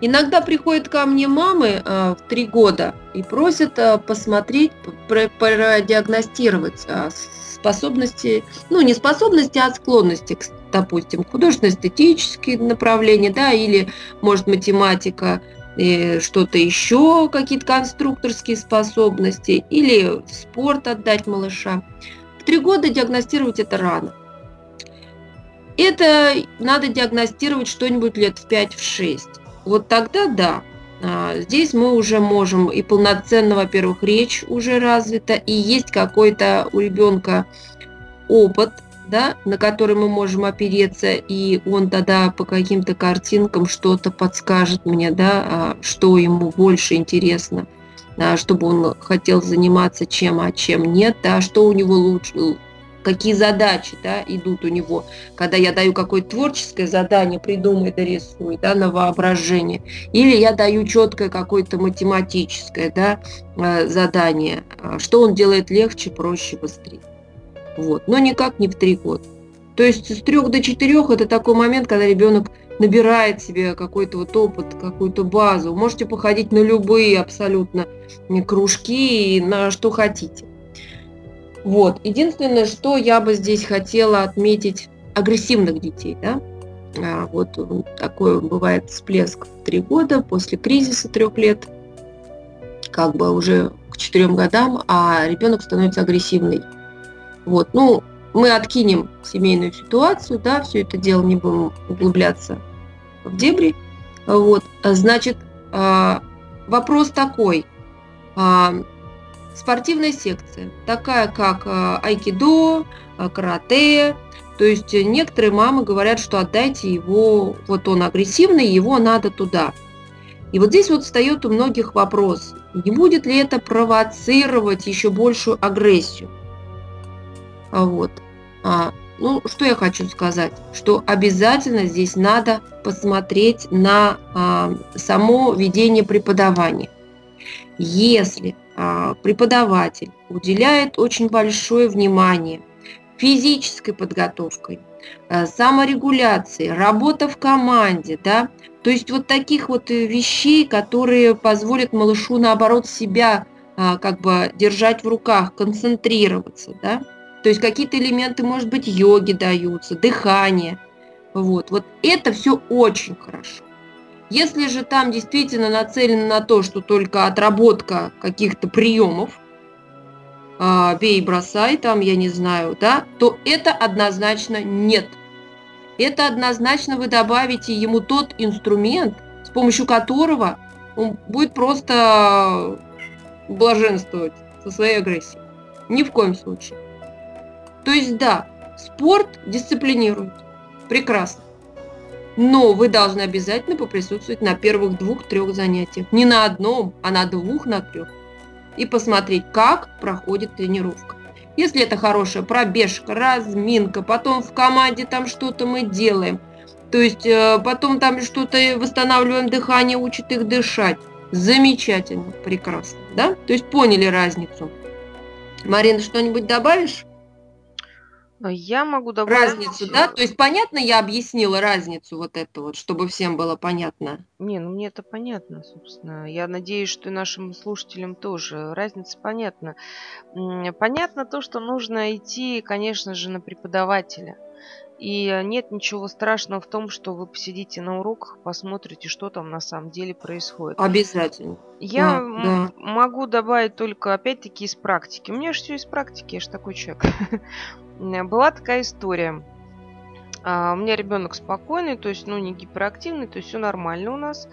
Иногда приходят ко мне мамы в 3 года и просят посмотреть, продиагностировать способности, не способности, а склонности, допустим, художественно-эстетические направления, или, может, математика, что-то еще, какие-то конструкторские способности, или в спорт отдать малыша. В 3 года диагностировать это рано. Это надо диагностировать что-нибудь лет в 5-6. Тогда здесь мы уже можем и полноценно, во-первых, речь уже развита, и есть какой-то у ребенка опыт, на который мы можем опереться, и он тогда по каким-то картинкам что-то подскажет мне, что ему больше интересно, чтобы он хотел заниматься чем, а чем нет, что у него лучше, какие задачи идут у него, когда я даю какое-то творческое задание, придумай, дорисуй, на воображение, или я даю четкое какое-то математическое задание, что он делает легче, проще, быстрее. Но никак не в 3 года. То есть с 3 до 4 это такой момент, когда ребенок набирает себе какой-то опыт, какую-то базу. Можете походить на любые абсолютно кружки, на что хотите. Единственное, что я бы здесь хотела отметить агрессивных детей, да. Вот такой бывает всплеск в 3 года, после кризиса 3 лет, как бы уже к 4 годам, а ребенок становится агрессивный. Вот, ну, мы откинем семейную ситуацию, да, все это дело, не будем углубляться в дебри. Вот, значит, вопрос такой. Спортивная секция, такая как айкидо, карате. То есть некоторые мамы говорят, что отдайте его, вот он агрессивный, его надо туда. И вот здесь вот встает у многих вопрос, не будет ли это провоцировать еще большую агрессию. Вот. Ну, что я хочу сказать, что обязательно здесь надо посмотреть на само ведение преподавания. Если преподаватель уделяет очень большое внимание физической подготовкой, саморегуляции, работа в команде, да, то есть вот таких вот вещей, которые позволят малышу, наоборот, себя как бы держать в руках, концентрироваться, да, то есть какие-то элементы, может быть, йоги даются, дыхание, вот, вот это все очень хорошо. Если же там действительно нацелено на то, что только отработка каких-то приемов, бей, бросай, там, я не знаю, да, то это однозначно нет. Это однозначно вы добавите ему тот инструмент, с помощью которого он будет просто блаженствовать со своей агрессией. Ни в коем случае. То есть, да, спорт дисциплинирует. Прекрасно. Но вы должны обязательно поприсутствовать на первых 2-3 занятиях. Не на одном, а на 2-3. И посмотреть, как проходит тренировка. Если это хорошая пробежка, разминка, потом в команде там что-то мы делаем, то есть потом там что-то восстанавливаем дыхание, учит их дышать. Замечательно, прекрасно, да? То есть поняли разницу. Марина, что-нибудь добавишь? Я могу добавить разницу, да? То есть понятно, я объяснила разницу вот эту вот, чтобы всем было понятно. Не, ну мне это понятно, собственно. Я надеюсь, что и нашим слушателям тоже. Разница понятна. Понятно то, что нужно идти, конечно же, на преподавателя. И нет ничего страшного в том, что вы посидите на уроках, посмотрите, что там на самом деле происходит. Обязательно. Я могу добавить только, опять-таки, из практики. У меня же все из практики, я же такой человек. Была такая история. У меня ребенок спокойный, то есть, ну, не гиперактивный, то есть все нормально у нас.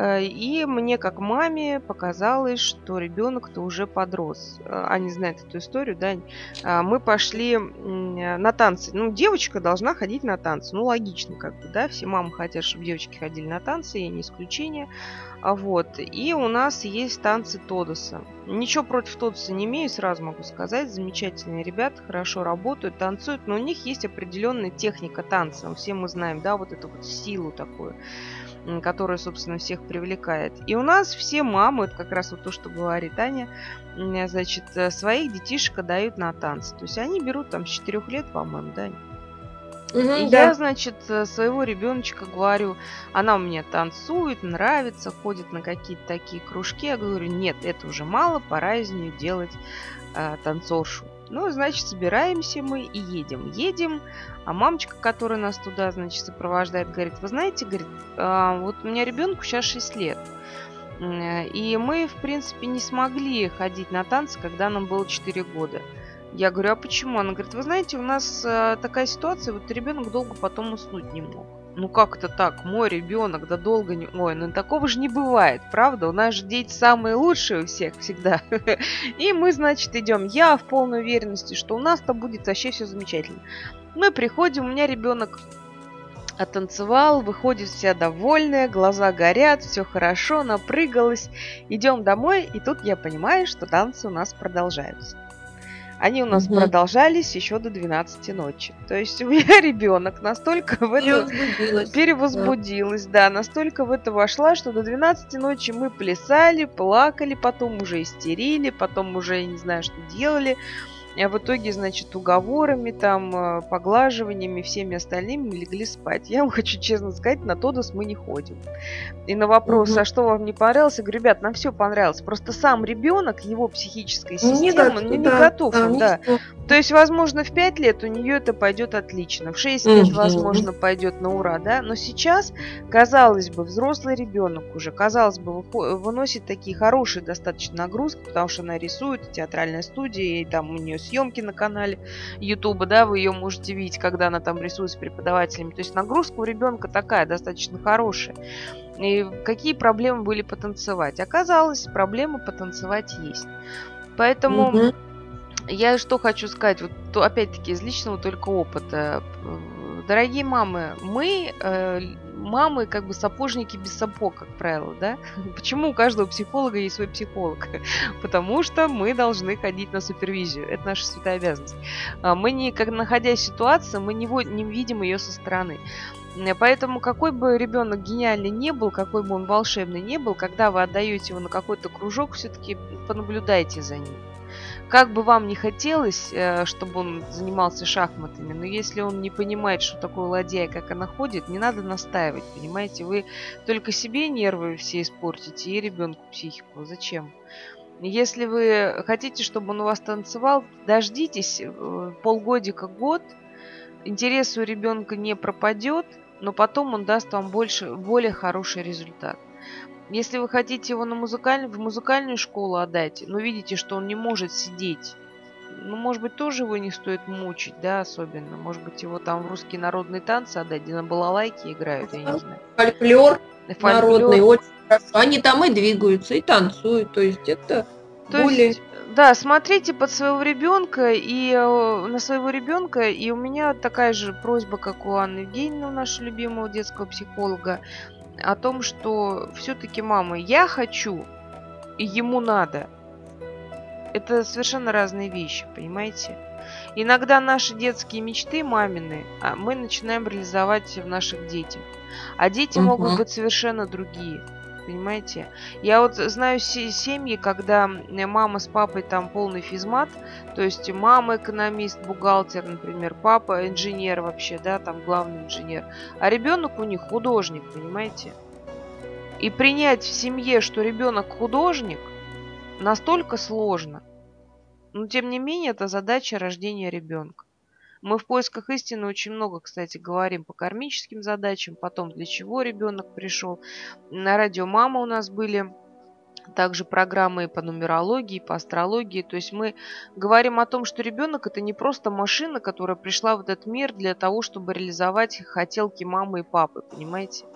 И мне, как маме, показалось, что ребенок-то уже подрос. Они знают эту историю, да. Мы пошли на танцы. Ну, девочка должна ходить на танцы. Ну, логично, как бы, да. Все мамы хотят, чтобы девочки ходили на танцы, я не исключение. Вот. И у нас есть танцы Тодоса. Ничего против Тодоса не имею, сразу могу сказать. Замечательные ребята, хорошо работают, танцуют, но у них есть определенная техника танцем. Все мы знаем, да, вот эту вот силу такую, которая, собственно, всех привлекает. И у нас все мамы, это как раз вот то, что говорит Аня, значит, своих детишек отдают на танцы. То есть они берут там с 4 лет, по-моему, да. И да. Я, значит, своего ребеночка говорю, она у меня танцует, нравится, ходит на какие-то такие кружки. Я говорю, нет, это уже мало, пора из нее делать танцоршу. Ну, значит, собираемся мы и едем. Едем, а мамочка, которая нас туда, значит, сопровождает, говорит, вы знаете, говорит, вот у меня ребенку сейчас 6 лет. И мы, в принципе, не смогли ходить на танцы, когда нам было 4 года. Я говорю, а почему? Она говорит, вы знаете, у нас такая ситуация, вот ребенок долго потом уснуть не мог. Ну как это так? Мой ребенок, да долго не... Ой, ну такого же не бывает, правда? У нас же дети самые лучшие у всех всегда. И мы, значит, идем. Я в полной уверенности, что у нас-то будет вообще все замечательно. Мы приходим, у меня ребенок оттанцевал, выходит вся довольная, глаза горят, все хорошо, напрыгалась. Идем домой, и тут я понимаю, что танцы у нас продолжаются. Они у нас продолжались еще до 12 ночи. То есть у меня ребенок настолько в это перевозбудилась, да, настолько в это вошла, что до 12 ночи мы плясали, плакали, потом уже истерили, потом уже я не знаю, что делали. А в итоге, значит, уговорами, там, поглаживаниями, всеми остальными легли спать. Я вам хочу честно сказать, на Тодос мы не ходим. И на вопрос, а что вам не понравилось, я говорю, ребят, нам все понравилось. Просто сам ребенок, его психическая система, не готов. То есть, возможно, в 5 лет у нее это пойдет отлично, в 6 лет, возможно, пойдет на ура, да. Но сейчас, казалось бы, взрослый ребенок уже, казалось бы, выносит такие хорошие достаточно нагрузки, потому что она рисует, театральная студия, и там у нее съемки на канале Ютуба, да, вы ее можете видеть, когда она там рисует с преподавателями. То есть нагрузка у ребенка такая, достаточно хорошая. И какие проблемы были потанцевать? Оказалось, проблемы потанцевать есть. Поэтому я что хочу сказать, вот опять-таки из личного только опыта. Дорогие мамы, мы, мамы, как бы сапожники без сапог, как правило, да? Почему у каждого психолога есть свой психолог? Потому что мы должны ходить на супервизию. Это наша святая обязанность. Мы, находясь в ситуации, мы не видим ее со стороны. Поэтому какой бы ребенок гениальный не был, какой бы он волшебный не был, когда вы отдаете его на какой-то кружок, все-таки понаблюдайте за ним. Как бы вам ни хотелось, чтобы он занимался шахматами, но если он не понимает, что такое ладья и как она ходит, не надо настаивать, понимаете? Вы только себе нервы все испортите и ребенку психику. Зачем? Если вы хотите, чтобы он у вас танцевал, дождитесь полгодика-год, интерес у ребенка не пропадет, но потом он даст вам более хороший результат. Если вы хотите его в музыкальную школу отдать, но видите, что он не может сидеть, ну, может быть, тоже его не стоит мучить, да, особенно. Может быть, его там в русские народные танцы отдать, где на балалайке играют, я не знаю. Фольклор. Народный, очень хорошо. Они там и двигаются, и танцуют, то есть это более... Да, смотрите под своего ребенка и на своего ребенка. И у меня такая же просьба, как у Анны Евгеньевны, нашего любимого детского психолога, о том, что все-таки, мама, я хочу и ему надо. Это совершенно разные вещи, понимаете? Иногда наши детские мечты, мамины, мы начинаем реализовать в наших детях. А дети могут быть совершенно другие. Понимаете? Я вот знаю семьи, когда мама с папой там полный физмат, то есть мама экономист, бухгалтер, например, папа инженер вообще, да, там главный инженер, а ребенок у них художник, понимаете? И принять в семье, что ребенок художник, настолько сложно. Но тем не менее, это задача рождения ребенка. Мы в поисках истины очень много, кстати, говорим по кармическим задачам, потом для чего ребенок пришел. На радио «Мама» у нас были также программы по нумерологии, по астрологии. То есть мы говорим о том, что ребенок – это не просто машина, которая пришла в этот мир для того, чтобы реализовать хотелки мамы и папы, понимаете?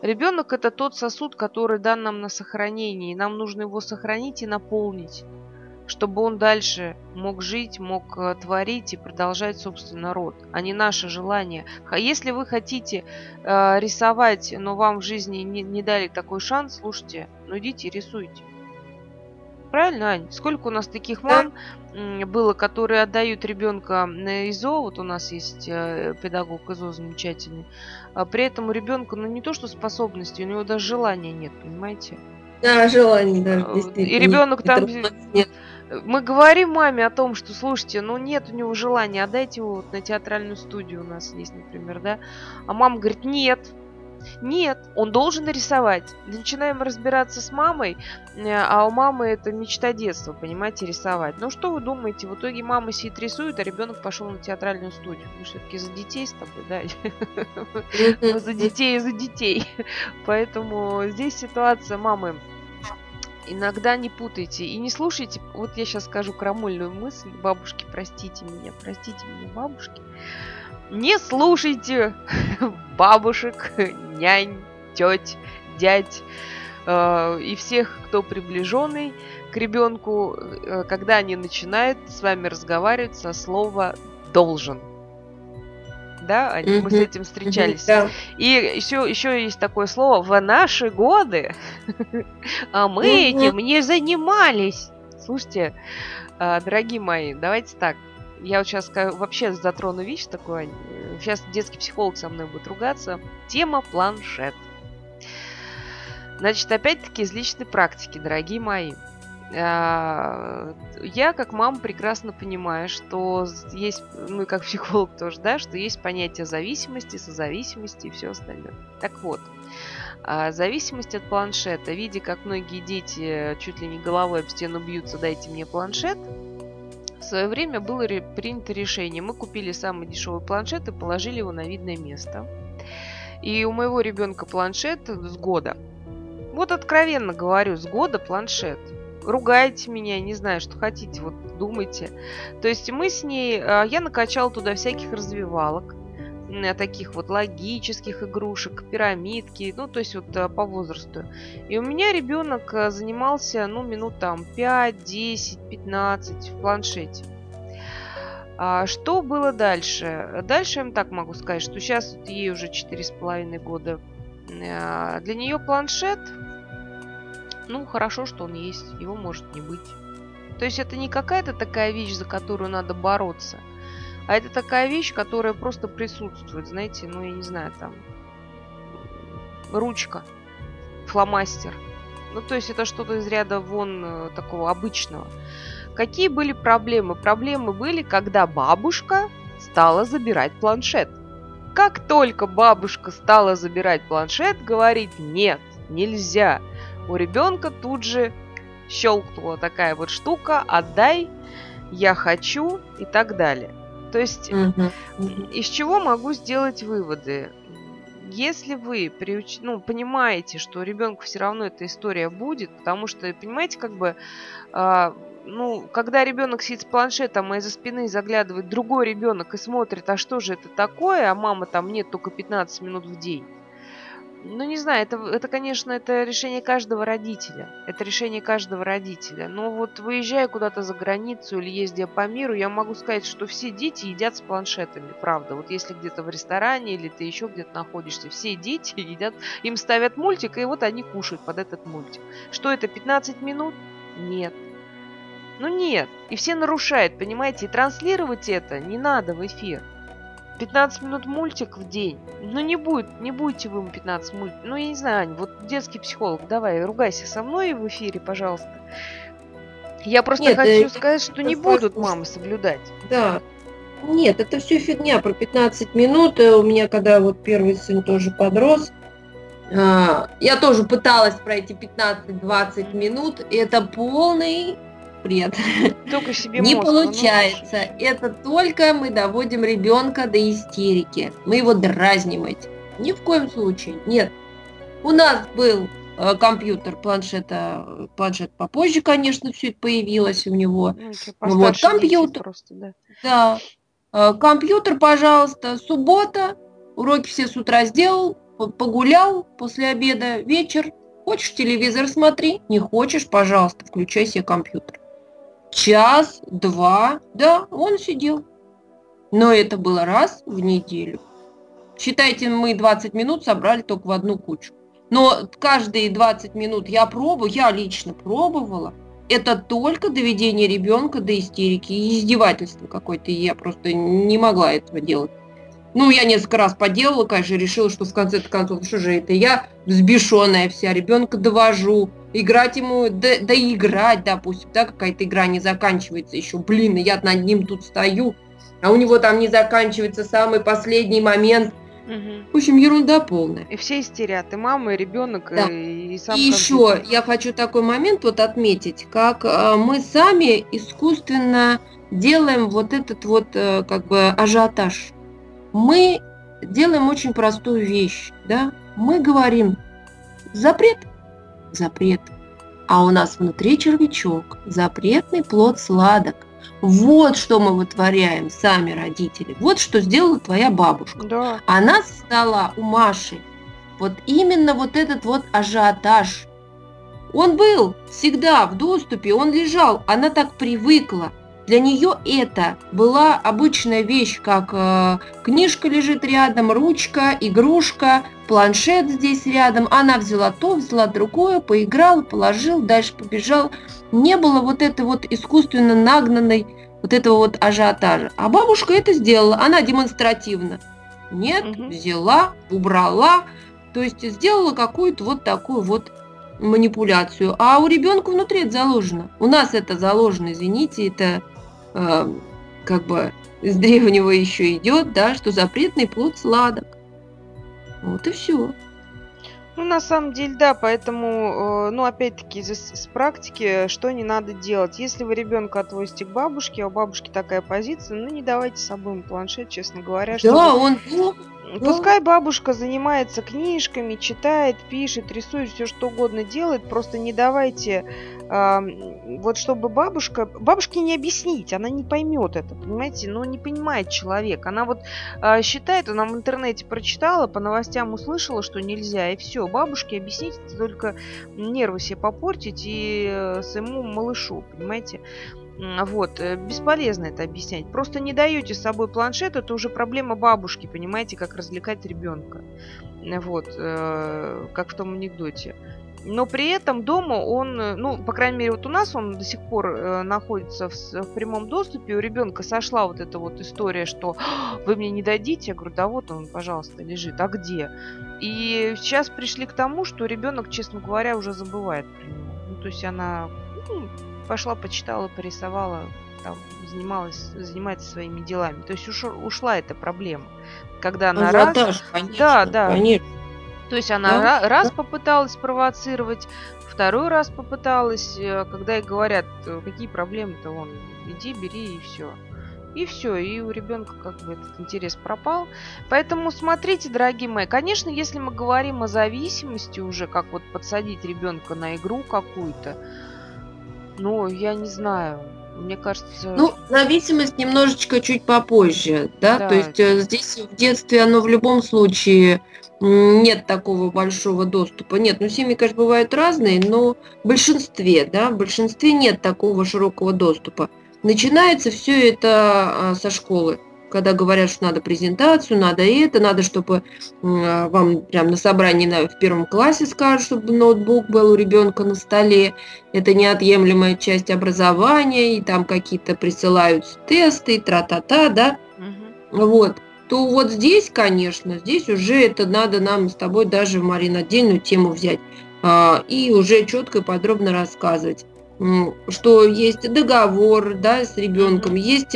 Ребенок – это тот сосуд, который дан нам на сохранение, и нам нужно его сохранить и наполнить, чтобы он дальше мог жить, мог творить и продолжать, собственно, род, а не наше желание. Если вы хотите рисовать, но вам в жизни не дали такой шанс, слушайте, ну идите и рисуйте. Правильно, Ань? Сколько у нас таких мам было, которые отдают ребенка на ЭЗО, вот у нас есть педагог ЭЗО замечательный, а при этом у ребенка, ну не то что способности, у него даже желания нет, понимаете? Да, желание даже. И ребенок там... Нет. Мы говорим маме о том, что, слушайте, ну нет у него желания, отдайте его вот на театральную студию у нас есть, например, да. А мама говорит, нет, он должен рисовать. Начинаем разбираться с мамой, а у мамы это мечта детства, понимаете, рисовать. Ну что вы думаете, в итоге мама сидит рисует, а ребенок пошел на театральную студию. Мы все-таки за детей с тобой, да? За детей. Поэтому здесь ситуация мамы. Иногда не путайте и не слушайте, вот я сейчас скажу крамольную мысль, бабушки, простите меня, бабушки, не слушайте бабушек, нянь, теть, дядь и всех, кто приближенный к ребенку, когда они начинают с вами разговаривать со слова «должен». Да, мы с этим встречались. Да. И еще есть такое слово в наши годы, а мы этим не занимались. Слушайте, дорогие мои, давайте так. Я вот сейчас вообще затрону вещь такую. Сейчас детский психолог со мной будет ругаться. Тема планшет. Значит, опять-таки из личной практики, дорогие мои. Я, как мама, прекрасно понимаю, что есть, ну и как психолог тоже, да, что есть понятие зависимости, созависимости и все остальное. Так вот, зависимость от планшета. Видя, как многие дети чуть ли не головой об стену бьются, дайте мне планшет, в свое время было принято решение. Мы купили самый дешевый планшет и положили его на видное место. И у моего ребенка планшет с года. Вот откровенно говорю, с года планшет. Ругайте меня, не знаю, что хотите, вот думайте. То есть мы с ней, я накачала туда всяких развивалок, таких вот логических игрушек, пирамидки, ну, то есть вот по возрасту. И у меня ребенок занимался, ну, минут там 5, 10, 15 в планшете. А что было дальше? Дальше я вам так могу сказать, что сейчас вот ей уже 4,5 года. Для нее планшет... Ну, хорошо, что он есть, его может не быть. То есть это не какая-то такая вещь, за которую надо бороться, а это такая вещь, которая просто присутствует, знаете, ну, я не знаю, там, ручка, фломастер. Ну, то есть это что-то из ряда вон такого обычного. Какие были проблемы? Проблемы были, когда бабушка стала забирать планшет. Как только бабушка стала забирать планшет, говорит, нет, нельзя. У ребенка тут же щелкнула такая вот штука, отдай, я хочу и так далее. То есть, из чего могу сделать выводы? Если вы понимаете, что ребенку все равно эта история будет, потому что, понимаете, как бы, когда ребенок сидит с планшетом, а из-за спины заглядывает другой ребенок и смотрит, а что же это такое, а мама там нет только 15 минут в день. Ну, не знаю, это, конечно, это решение каждого родителя. Это решение каждого родителя. Но вот выезжая куда-то за границу или ездя по миру, я могу сказать, что все дети едят с планшетами, правда. Вот если где-то в ресторане или ты еще где-то находишься, все дети едят, им ставят мультик, и вот они кушают под этот мультик. Что это, 15 минут? Нет. Ну, нет. И все нарушают, понимаете? И транслировать это не надо в эфир. 15 минут мультик в день. Ну, не будете вы им 15 мультик. Ну, я не знаю, Ань, вот детский психолог, давай, ругайся со мной в эфире, пожалуйста. Я просто хочу сказать, что не будут мамы соблюдать. Да. Нет, это все фигня про 15 минут. У меня, когда вот первый сын тоже подрос, я тоже пыталась пройти 15-20 минут. И это полный... бред. Только себе не мозг, получается. Это только мы доводим ребенка до истерики. Мы его дразним этим. Ни в коем случае. Нет. У нас был компьютер, планшет попозже, конечно, все это появилось у него. Ну, вот компьютер. Просто, да. Компьютер, пожалуйста, суббота. Уроки все с утра сделал, погулял после обеда, вечер. Хочешь телевизор смотри, не хочешь, пожалуйста, включай себе компьютер. Час, два, да, он сидел. Но это было раз в неделю. Считайте, мы 20 минут собрали только в одну кучу. Но каждые 20 минут я лично пробовала. Это только доведение ребенка до истерики и издевательства какое-то. Я просто не могла этого делать. Ну, я несколько раз поделала, конечно, решила, что в конце-то концов, что же это я взбешенная вся, ребенка довожу, играть ему, да играть, допустим, да, какая-то игра не заканчивается еще, блин, я над ним тут стою, а у него там не заканчивается самый последний момент. Угу. В общем, ерунда полная. И все истерят, и мама, и ребенок, да. И сам. И еще я хочу такой момент вот отметить, как мы сами искусственно делаем вот этот вот как бы ажиотаж. Мы делаем очень простую вещь, да? Мы говорим запрет, запрет, а у нас внутри червячок, запретный плод сладок. Вот что мы вытворяем сами родители, вот что сделала твоя бабушка. Да. Она стала у Маши, вот именно вот этот вот ажиотаж. Он был всегда в доступе, он лежал, она так привыкла. Для нее это была обычная вещь, как книжка лежит рядом, ручка, игрушка, планшет здесь рядом. Она взяла то, взяла другое, поиграла, положила, дальше побежала. Не было вот этой вот искусственно нагнанной вот этого вот ажиотажа. А бабушка это сделала, она демонстративно. Нет, взяла, убрала, то есть сделала какую-то вот такую вот манипуляцию, а у ребенка внутри это заложено. У нас это заложено, извините, это как бы из древнего еще идет, да, что запретный плод сладок. Вот и все. Ну, на самом деле, да, поэтому, ну, опять-таки, с практики, что не надо делать. Если вы ребенка отвозите к бабушке, а у бабушки такая позиция, ну, не давайте с собой планшет, честно говоря. Да, он... Пускай бабушка занимается книжками, читает, пишет, рисует, все что угодно делает, просто не давайте, вот чтобы бабушке не объяснить, она не поймет это, понимаете, но не понимает человек, она вот считает, она в интернете прочитала, по новостям услышала, что нельзя, и все, бабушке объяснить это только нервы себе попортить и своему малышу, понимаете. Вот, бесполезно это объяснять. Просто не даете с собой планшет, это уже проблема бабушки, понимаете, как развлекать ребенка. Вот, как в том анекдоте. Но при этом дома он, ну, по крайней мере, вот у нас он до сих пор находится в прямом доступе. У ребенка сошла вот эта вот история, что вы мне не дадите. Я говорю, да вот он, пожалуйста, лежит. А где? И сейчас пришли к тому, что ребенок, честно говоря, уже забывает. Ну, то есть она... пошла, почитала, порисовала, там, занимается своими делами. То есть ушла эта проблема. Когда она конечно. То есть она раз попыталась спровоцировать, второй раз попыталась, когда ей говорят, какие проблемы-то, вон, иди, бери, и все. И все, и у ребенка как бы этот интерес пропал. Поэтому смотрите, дорогие мои, конечно, если мы говорим о зависимости уже, как вот подсадить ребенка на игру какую-то, ну, я не знаю, мне кажется... Ну, зависимость немножечко чуть попозже, да? Да, то есть здесь в детстве оно в любом случае нет такого большого доступа. Нет, ну, семьи, конечно, бывают разные, но в большинстве, да, в большинстве нет такого широкого доступа. Начинается все это со школы, когда говорят, что надо презентацию, надо это, надо, чтобы вам прям на собрании в первом классе скажут, чтобы ноутбук был у ребенка на столе, это неотъемлемая часть образования, и там какие-то присылаются тесты, тра-та-та, да, вот, то вот здесь, конечно, здесь уже это надо нам с тобой даже, Марина, отдельную тему взять и уже четко и подробно рассказывать, что есть договор, да, с ребенком, есть...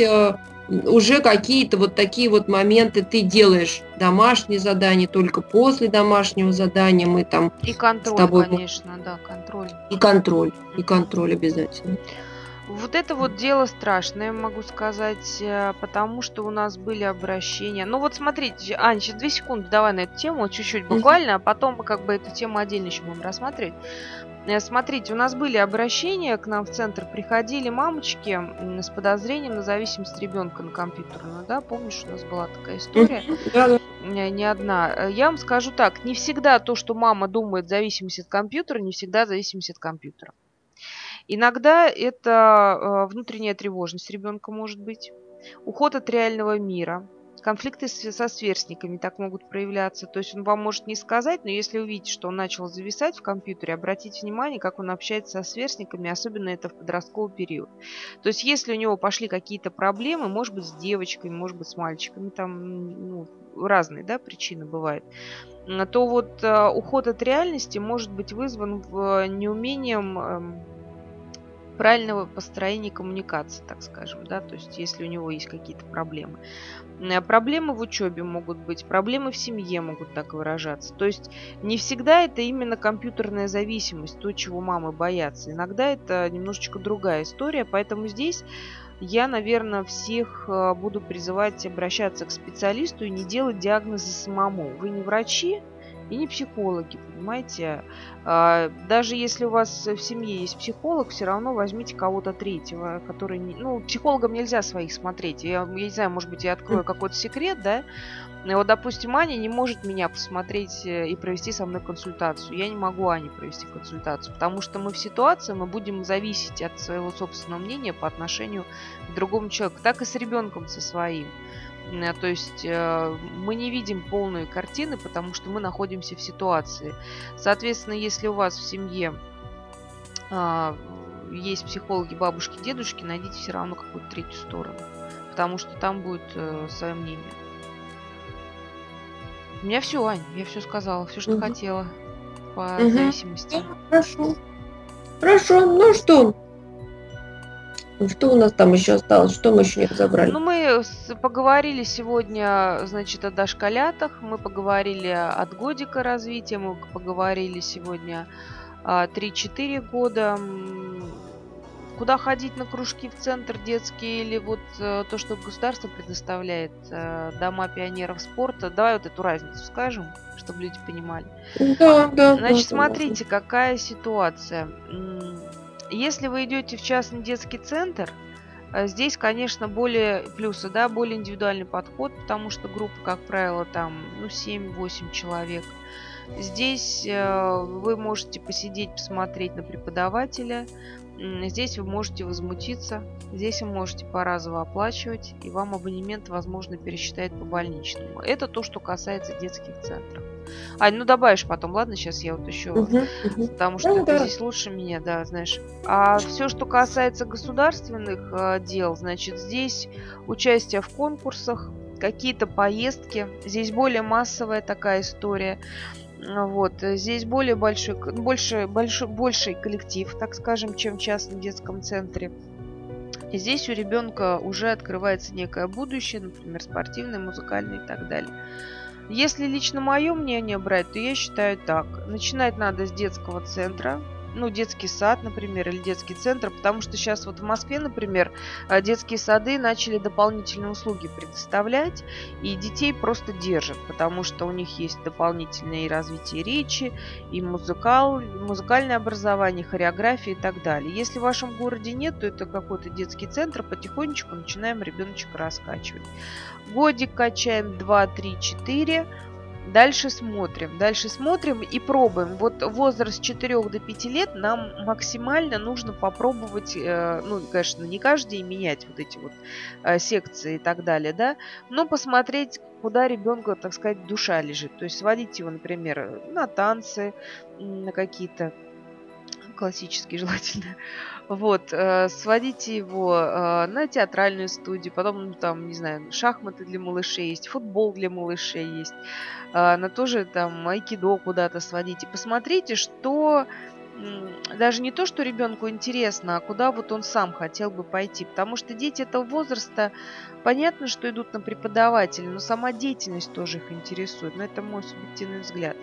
уже какие-то вот такие вот моменты, ты делаешь домашние задания, только после домашнего задания мы там... И контроль, с тобой... конечно, да, контроль. И контроль обязательно. Вот это вот дело страшное, могу сказать, потому что у нас были обращения. Ну вот смотрите, Ань, сейчас 2 секунды давай на эту тему, чуть-чуть буквально, а потом мы как бы эту тему отдельно еще будем рассматривать. Смотрите, у нас были обращения, к нам в центр приходили мамочки с подозрением на зависимость ребенка на компьютерную, да, помнишь, у нас была такая история, не одна. Я вам скажу так, не всегда то, что мама думает, зависимость от компьютера, не всегда зависимость от компьютера. Иногда это внутренняя тревожность ребенка может быть, уход от реального мира, конфликты со сверстниками так могут проявляться. То есть он вам может не сказать, но если увидите, что он начал зависать в компьютере, обратите внимание, как он общается со сверстниками, особенно это в подростковый период. То есть если у него пошли какие-то проблемы, может быть, с девочками, может быть, с мальчиками, там, ну, разные, да, причины бывают, то вот уход от реальности может быть вызван неумением... правильного построения коммуникации, так скажем, да, то есть если у него есть какие-то проблемы. Проблемы в учебе могут быть, проблемы в семье могут так выражаться. То есть не всегда это именно компьютерная зависимость, то, чего мамы боятся. Иногда это немножечко другая история, поэтому здесь я, наверное, всех буду призывать обращаться к специалисту и не делать диагнозы самому. Вы не врачи, и не психологи, понимаете? Даже если у вас в семье есть психолог, все равно возьмите кого-то третьего, который... Ну, психологам нельзя своих смотреть. Я не знаю, может быть, я открою какой-то секрет, да? Вот, допустим, Аня не может меня посмотреть и провести со мной консультацию. Я не могу Ане провести консультацию, потому что мы в ситуации, мы будем зависеть от своего собственного мнения по отношению к другому человеку. Так и с ребенком со своим. То есть мы не видим полной картины, потому что мы находимся в ситуации. Соответственно, если у вас в семье есть психологи, бабушки, дедушки, найдите все равно какую-то третью сторону, потому что там будет свое мнение. У меня все, Ань, я все сказала, все, что хотела. по зависимости. Хорошо. Хорошо, ну что? Что у нас там еще осталось? Что мы еще не разобрали? Ну, мы поговорили сегодня, значит, о дошколятах, мы поговорили от годика развития, мы поговорили сегодня 3-4 года. Куда ходить на кружки, в центр детский или вот то, что государство предоставляет, дома пионеров спорта. Давай вот эту разницу скажем, чтобы люди понимали. Да. Значит, смотрите, какая ситуация. Если вы идете в частный детский центр, здесь, конечно, более плюсы, да, более индивидуальный подход, потому что группа, как правило, там, 7-8 человек. Здесь вы можете посидеть, посмотреть на преподавателя. Здесь вы можете возмутиться, здесь вы можете по разу оплачивать, и вам абонемент, возможно, пересчитает по больничному. Это то, что касается детских центров. Ань, ну добавишь потом, ладно, сейчас я вот еще, потому что ты здесь лучше меня, да, знаешь. А все, что касается государственных дел, значит, здесь участие в конкурсах, какие-то поездки, здесь более массовая такая история. Вот. Здесь более большой коллектив, так скажем, чем в частном детском центре. И здесь у ребенка уже открывается некое будущее, например, спортивное, музыкальное и так далее. Если лично мое мнение брать, то я считаю так. Начинать надо с детского центра. Ну, детский сад, например, или детский центр, потому что сейчас вот в Москве, например, детские сады начали дополнительные услуги предоставлять, и детей просто держат, потому что у них есть дополнительное и развитие речи, и музыкальное образование, хореография и так далее. Если в вашем городе нет, то это какой-то детский центр, потихонечку начинаем ребеночка раскачивать. Годик качаем 2, 3, 4... Дальше смотрим и пробуем. Вот возраст с 4 до 5 лет нам максимально нужно попробовать, ну, конечно, не каждый день менять вот эти вот секции и так далее, да, но посмотреть, куда ребенка, так сказать, душа лежит. То есть сводить его, например, на танцы, на какие-то классические желательно. Вот, сводите его на театральную студию, потом, ну, там, не знаю, шахматы для малышей есть, футбол для малышей есть, на тоже там айкидо куда-то сводите. Посмотрите, что даже не то, что ребенку интересно, а куда вот он сам хотел бы пойти. Потому что дети этого возраста, понятно, что идут на преподавателя, но сама деятельность тоже их интересует. Но это мой субъективный взгляд.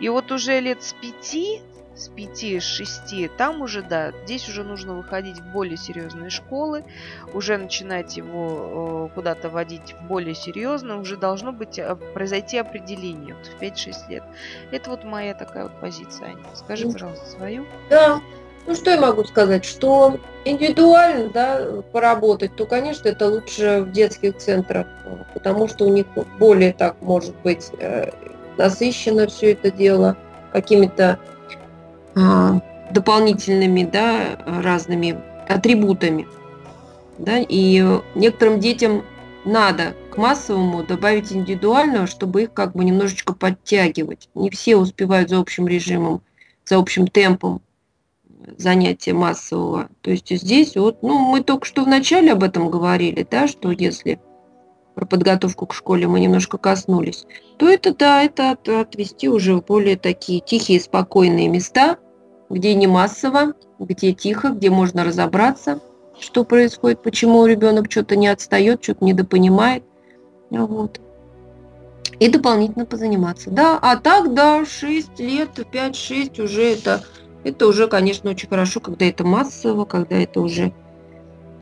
И вот уже лет с 5-6, там уже, да, здесь уже нужно выходить в более серьезные школы, уже начинать его куда-то водить в более серьезно, уже должно быть, произойти определение вот в 5-6 лет. Это вот моя такая вот позиция, Аня. Скажи, пожалуйста, свою. Да, ну что я могу сказать, что индивидуально, да, поработать, то, конечно, это лучше в детских центрах, потому что у них более так, может быть, насыщено все это дело какими-то дополнительными, да, разными атрибутами. Да, и некоторым детям надо к массовому добавить индивидуального, чтобы их как бы немножечко подтягивать. Не все успевают за общим режимом, за общим темпом занятия массового. То есть здесь вот, ну, мы только что вначале об этом говорили, да, что если про подготовку к школе мы немножко коснулись, то это, да, это отвести уже в более такие тихие, спокойные места, где не массово, где тихо, где можно разобраться, что происходит, почему ребенок что-то не отстает, что-то недопонимает. Вот. И дополнительно позаниматься. Да, а так, да, 6 лет, 5-6 уже это уже, конечно, очень хорошо, когда это массово, когда это уже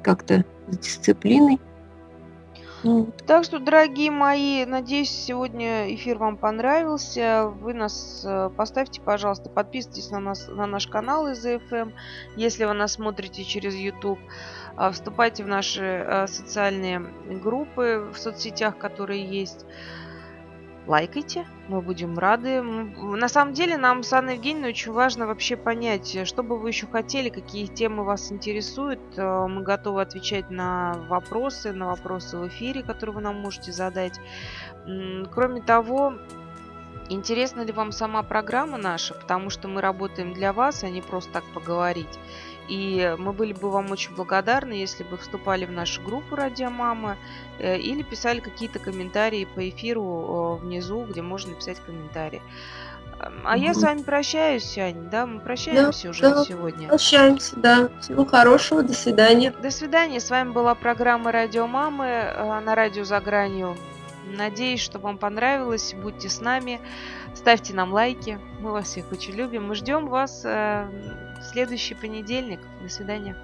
как-то с дисциплиной. Так что, дорогие мои, надеюсь, сегодня эфир вам понравился. Вы нас поставьте, пожалуйста, подписывайтесь на наш канал ЭЗО-ФМ, если вы нас смотрите через YouTube. Вступайте в наши социальные группы в соцсетях, которые есть. Лайкайте, мы будем рады. На самом деле, нам с Анной Евгеньевной очень важно вообще понять, что бы вы еще хотели, какие темы вас интересуют. Мы готовы отвечать на вопросы в эфире, которые вы нам можете задать. Кроме того, интересна ли вам сама программа наша, потому что мы работаем для вас, а не просто так поговорить. И мы были бы вам очень благодарны, если бы вступали в нашу группу «Радио Мама» или писали какие-то комментарии по эфиру внизу, где можно писать комментарии. А я с вами прощаюсь, Ань, да? Мы прощаемся уже сегодня. Прощаемся, да. Всего хорошего, до свидания. До свидания. С вами была программа «Радио Мамы» на радио «За гранью». Надеюсь, что вам понравилось. Будьте с нами, ставьте нам лайки. Мы вас всех очень любим. Мы ждем вас в следующий понедельник. До свидания.